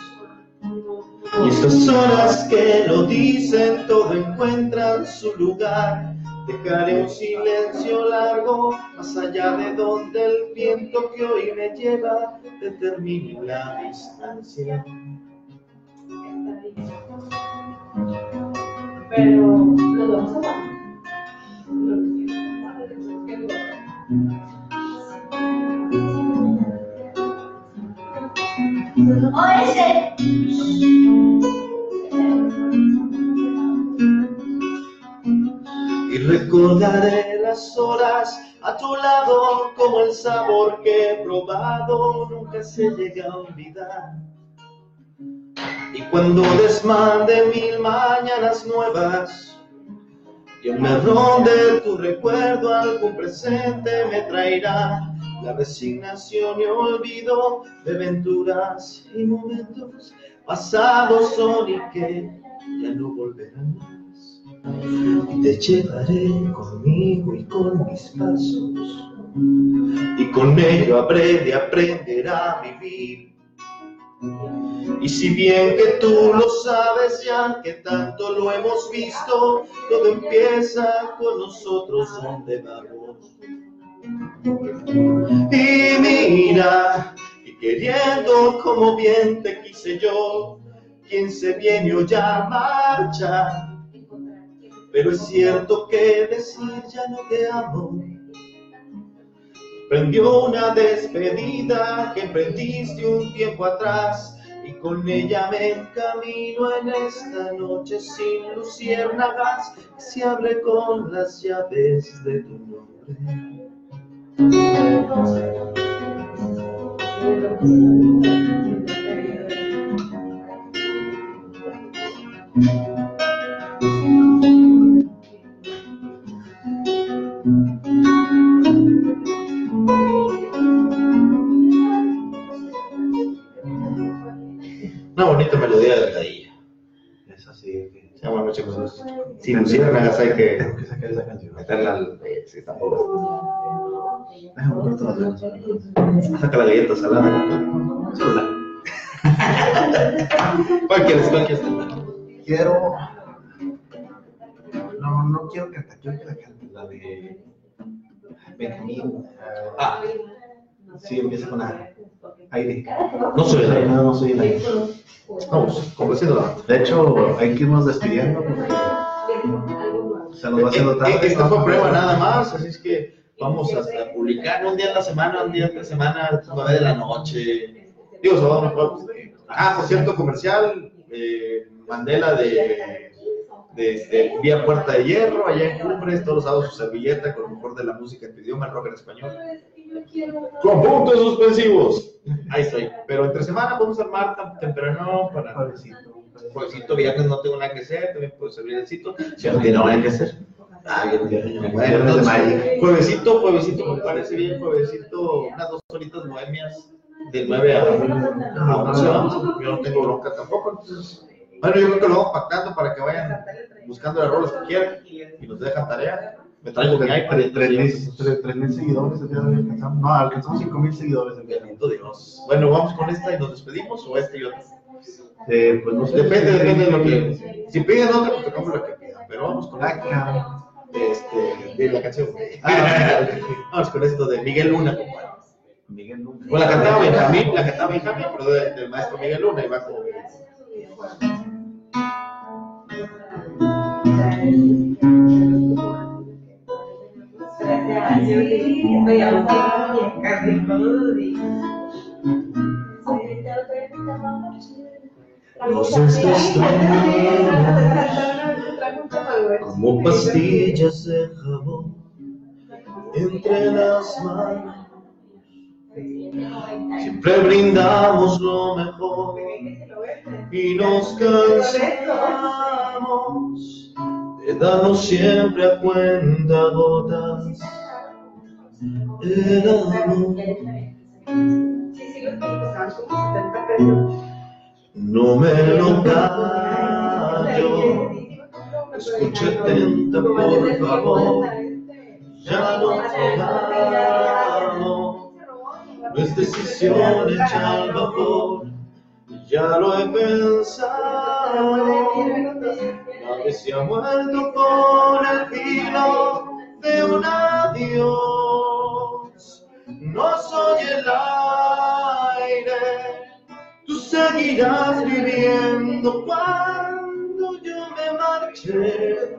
Y estas horas que lo dicen todo encuentran su lugar. Dejaré un silencio largo más allá de donde el viento que hoy me lleva determina la distancia. Pero nos vamos a ¡oye! Y recordaré las horas a tu lado como el sabor que he probado nunca se llega a olvidar. Y cuando desmande mil mañanas nuevas y en me ronde tu recuerdo algún presente me traerá. La resignación y olvido de aventuras y momentos pasados son y que ya no volverán más. Y te llevaré conmigo y con mis pasos, y con ello habré de aprender a vivir. Y si bien que tú lo sabes ya, que tanto lo hemos visto, todo empieza con nosotros donde vamos. Y mira, y queriendo como bien te quise yo, quien se viene o ya marcha. Pero es cierto que decir ya no te amo prendió una despedida que emprendiste un tiempo atrás. Y con ella me encamino en esta noche sin luciérnagas que se abre con las llaves de tu nombre. Una bonita melodía de Delgadillo. Es así que se llama Noche con Luz. Si luciérnagas hay que sacar esa canción. Meterla al... Sí, tampoco. Saca la galleta salada. Salada. ¿Cuál quieres? Quiero. No quiero cantar. Yo quiero cantar la de Benjamín. Ah. Sí, empieza con aire. No soy el aire. Vamos, complaciéndola. De hecho, hay que irnos despidiendo porque se nos va haciendo tarde. Esta fue prueba nada más, así es que vamos a publicar un día en la semana, un día en la semana, 9 de la noche. Digo, sábado. Por cierto, comercial, Mandela de Vía Puerta de Hierro, allá en Cumbres, todos los sábados su servilleta con lo mejor de la música en tu idioma, el rock en español. Con puntos suspensivos. Ahí estoy. Pero entre semana podemos armar tan temprano para juevesito, viernes no tengo nada que hacer, también puedo servir el sitio. Si no tiene nada que hacer. Juevesito, me parece bien, juevesito, unas 2 horitas bohemias de 9 a 11. Yo no tengo bronca tampoco, entonces, bueno, yo creo que lo vamos pactando para que vayan buscando las rolas que quieran y nos dejan tarea. Me traigo que hay 3.000 seguidores el día de hoy. Alcanzamos, no, alcanzamos 5.000 seguidores el día de hoy. Dios. Bueno, vamos con esta y nos despedimos, o esta y otra. Pues nos depende de lo que. Si piden otra, pues tocamos la que pidan. Pero vamos con acá. De la canción. Vamos con esto de Miguel Luna, compadre. Miguel Luna. Bueno, la cantaba Benjamín, pero del maestro Miguel Luna y va como. Los extrañé como pastillas de jabón entre las manos. Siempre brindamos lo mejor y nos cansamos de darnos siempre a cuentagotas el amor. No me lo callo, escucha atenta por favor, ya no jugamos. No es decisión hecha al vapor, ya lo he pensado. Nadie se ha muerto por el filo de un adiós. No soy el aire, tú seguirás viviendo cuando yo me marché.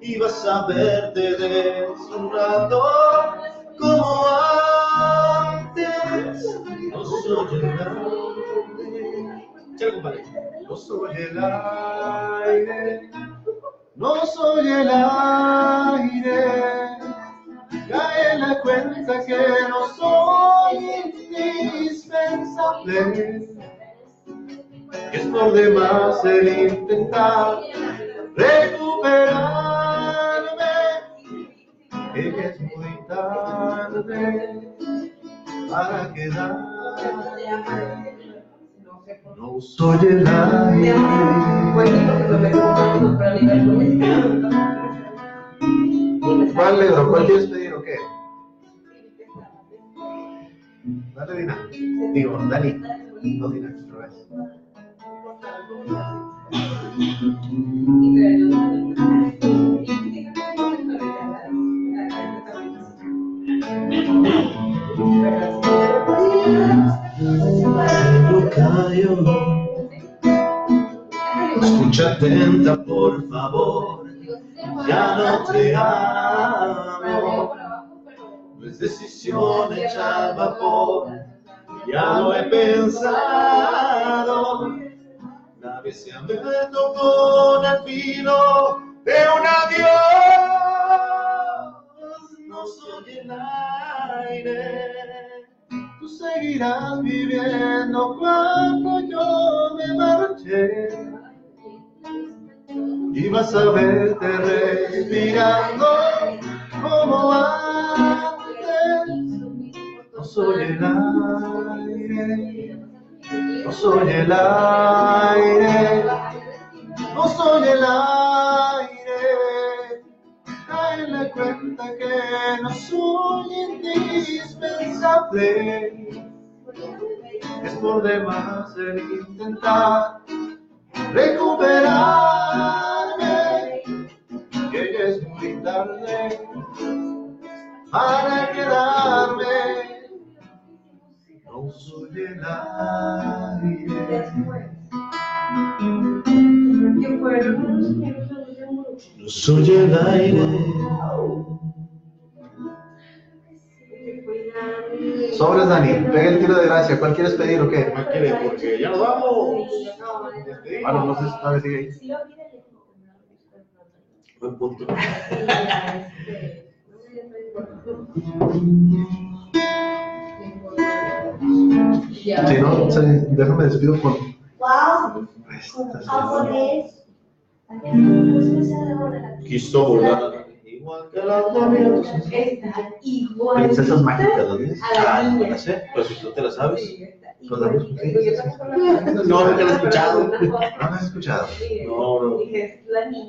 Y vas a verte desnudando como antes. No soy el aire, no soy el aire, no soy el aire. Cae en la cuenta que no soy indispensable, que es por demás el intentar recuperarme, que es muy tarde para quedarme. No soy el aire, ¿cuál le da? ¿Cuál quieres pedir o qué? Dale, Dina. Digo, Dani. No, Dina, otra vez. No callo, escucha atenta por favor, ya no te amo. No es decisión hecha al vapor, ya lo he pensado. Nadie se ha muerto con el filo de un adiós. No soy el aire, tú seguirás viviendo cuando yo me marché. Y vas a verte respirando como antes. No soy el aire, no soy el aire, no soy el aire. Cae en la cuenta que no soy indispensable, es por demás el intentar recuperarme, que ya es muy tarde para quedarme. No soy el aire, no soy el aire. Sobres, Dani, pega el tiro de gracia. ¿Cuál quieres pedir o qué? ¿Cuál quieres? Porque ya nos vamos. Bueno, no sé si todavía sigue ahí. Buen punto. Si sí, no, déjame despido por. ¡Wow! Quiso volar. Igual que las novias. Está igual. Princesas mágicas, ¿no? Ah, no la sé, pero si tú te la sabes. Pues la escuchas. No, no te la he escuchado. No la he escuchado. No, no. Te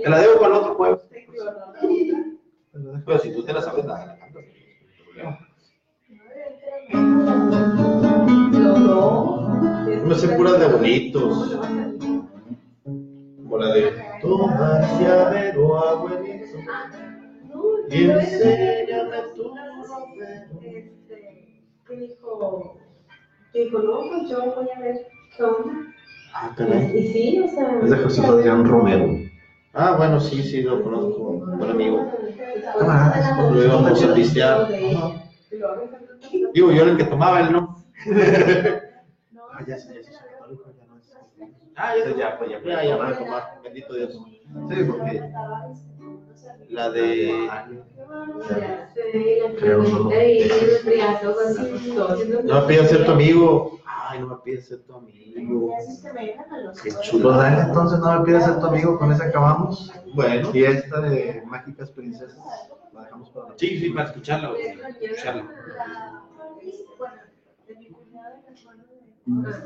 la debo para el otro juego. Pero si tú te la sabes, nada. No sé, puras de abuelitos. Como la de toma llavero, abuelito, y enséñame tu ropero. ¿Qué dijo? Dijo, no, pues yo voy a ver. Toma. Ah, caray. Y sí, o sea. Es de José Rodríguez Romero. Ah, bueno, sí, sí, lo conozco, un buen amigo. Ah, lo íbamos a pistear. Digo, yo era el que tomaba, él no. Ah, ya sé, ya ya van a tomar, bendito Dios. Sí, porque la de... Creo no. No me pidas ser tu amigo. Ay, no me pidas ser tu amigo. Qué chulo, dale, entonces no me pidas ser tu amigo, con esa acabamos. Bueno. Y esta de Mágicas Princesas, la dejamos para... Sí, sí, para escucharla. Buscas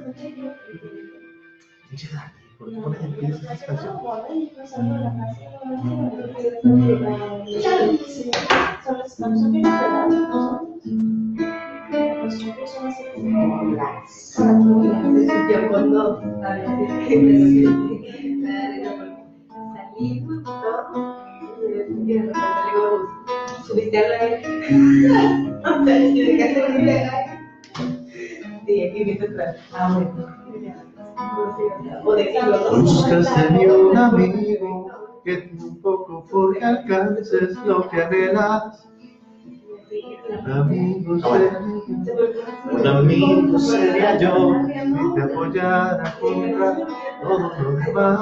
de mí un amigo que tampoco porque alcances lo que anhelas. Un amigo sería yo que te apoyara contra todo lo demás.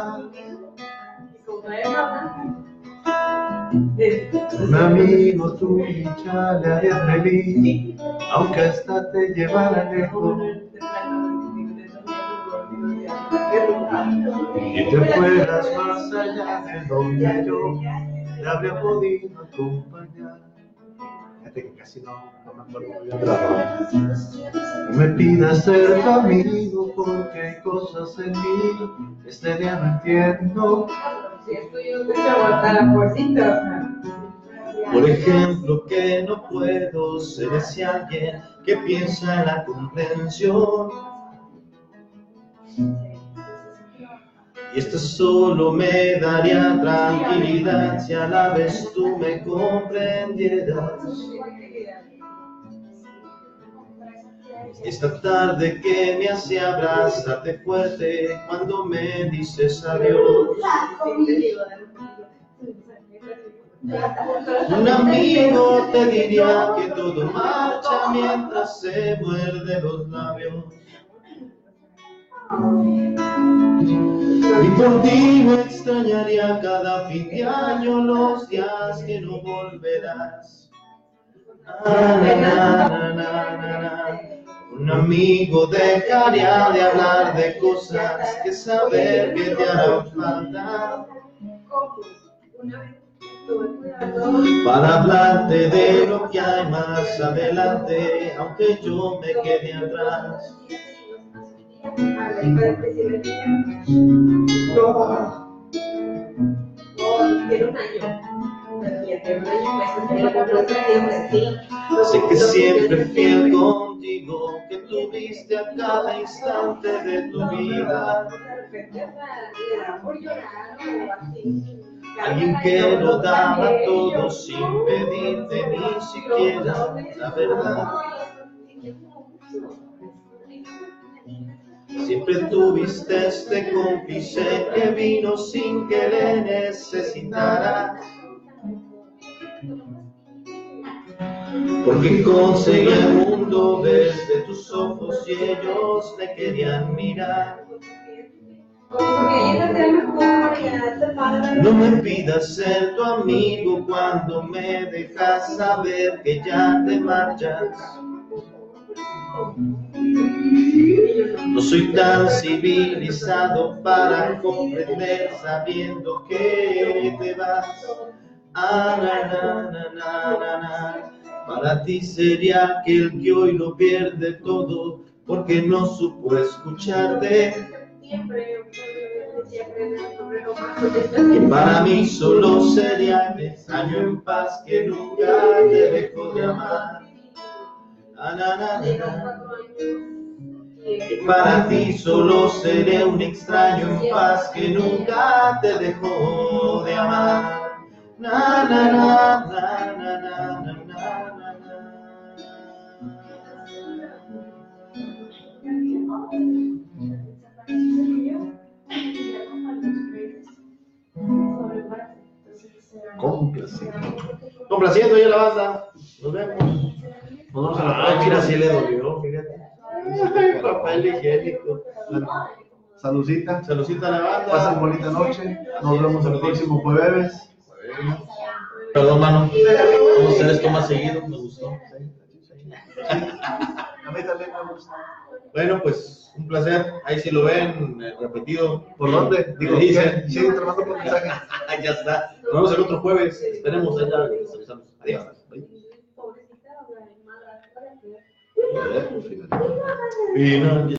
Un amigo tú ya le haría feliz, aunque esta te llevara lejos y te fueras más allá de donde yo te habría podido acompañar. Fíjate que casi no me acuerdo muy bien. No me pidas ser tu amigo porque hay cosas en mí que este día no entiendo. Si es tuyo, te voy a botar la fuercita. Por ejemplo, que no puedo ser ese alguien que piensa en la comprensión. Y esto solo me daría tranquilidad si a la vez tú me comprendieras. Esta tarde que me hace abrazarte fuerte cuando me dices adiós. Un amigo te diría que todo marcha mientras se muerde los labios. Y por ti me extrañaría cada fin de año los días que no volverás. Na, na, na, na, na, na. Un amigo dejaría de hablar de cosas que saber que te harán falta. Para hablarte de lo que hay más adelante, aunque yo me quede atrás. Sé que siempre fiel contigo, que tuviste a cada instante de tu vida. Alguien que lo daba todo sin pedirte ni siquiera la verdad. Siempre tuviste este cómplice que vino sin que le necesitara. Porque conseguí el mundo desde tus ojos y ellos te querían mirar. No me pidas ser tu amigo cuando me dejas saber que ya te marchas. No soy tan civilizado para comprender sabiendo que te vas. Ah, na, na, na, na, na, na. Para ti sería aquel que hoy lo pierde todo porque no supo escucharte. Siempre. que para mí solo sería el extraño en paz que nunca te dejó de amar. Na, na, na, na. Que para ti solo seré un extraño en paz que nunca te dejó de amar. Na, na, na, na, na, na, na, na, na, na. Complaciendo ya la banda. Nos vemos. Nos vamos a la playa. Mira, si le dolió, fíjate. Ay, papel higiénico. Bueno, saludcita. Saludcita a la banda. Pasen bonita noche. Nos vemos el próximo jueves. Perdón, mano. Vamos a hacer esto más seguido. Me gustó. A mí también me gustó. Bueno, pues un placer. Ahí si lo ven repetido. ¿Por dónde? Digo, dicen. Sigo trabajando por mensaje. Ya está. Nos vemos el otro jueves. Esperemos. Allá. Adiós. Pobrecita, habla de mala. Y no.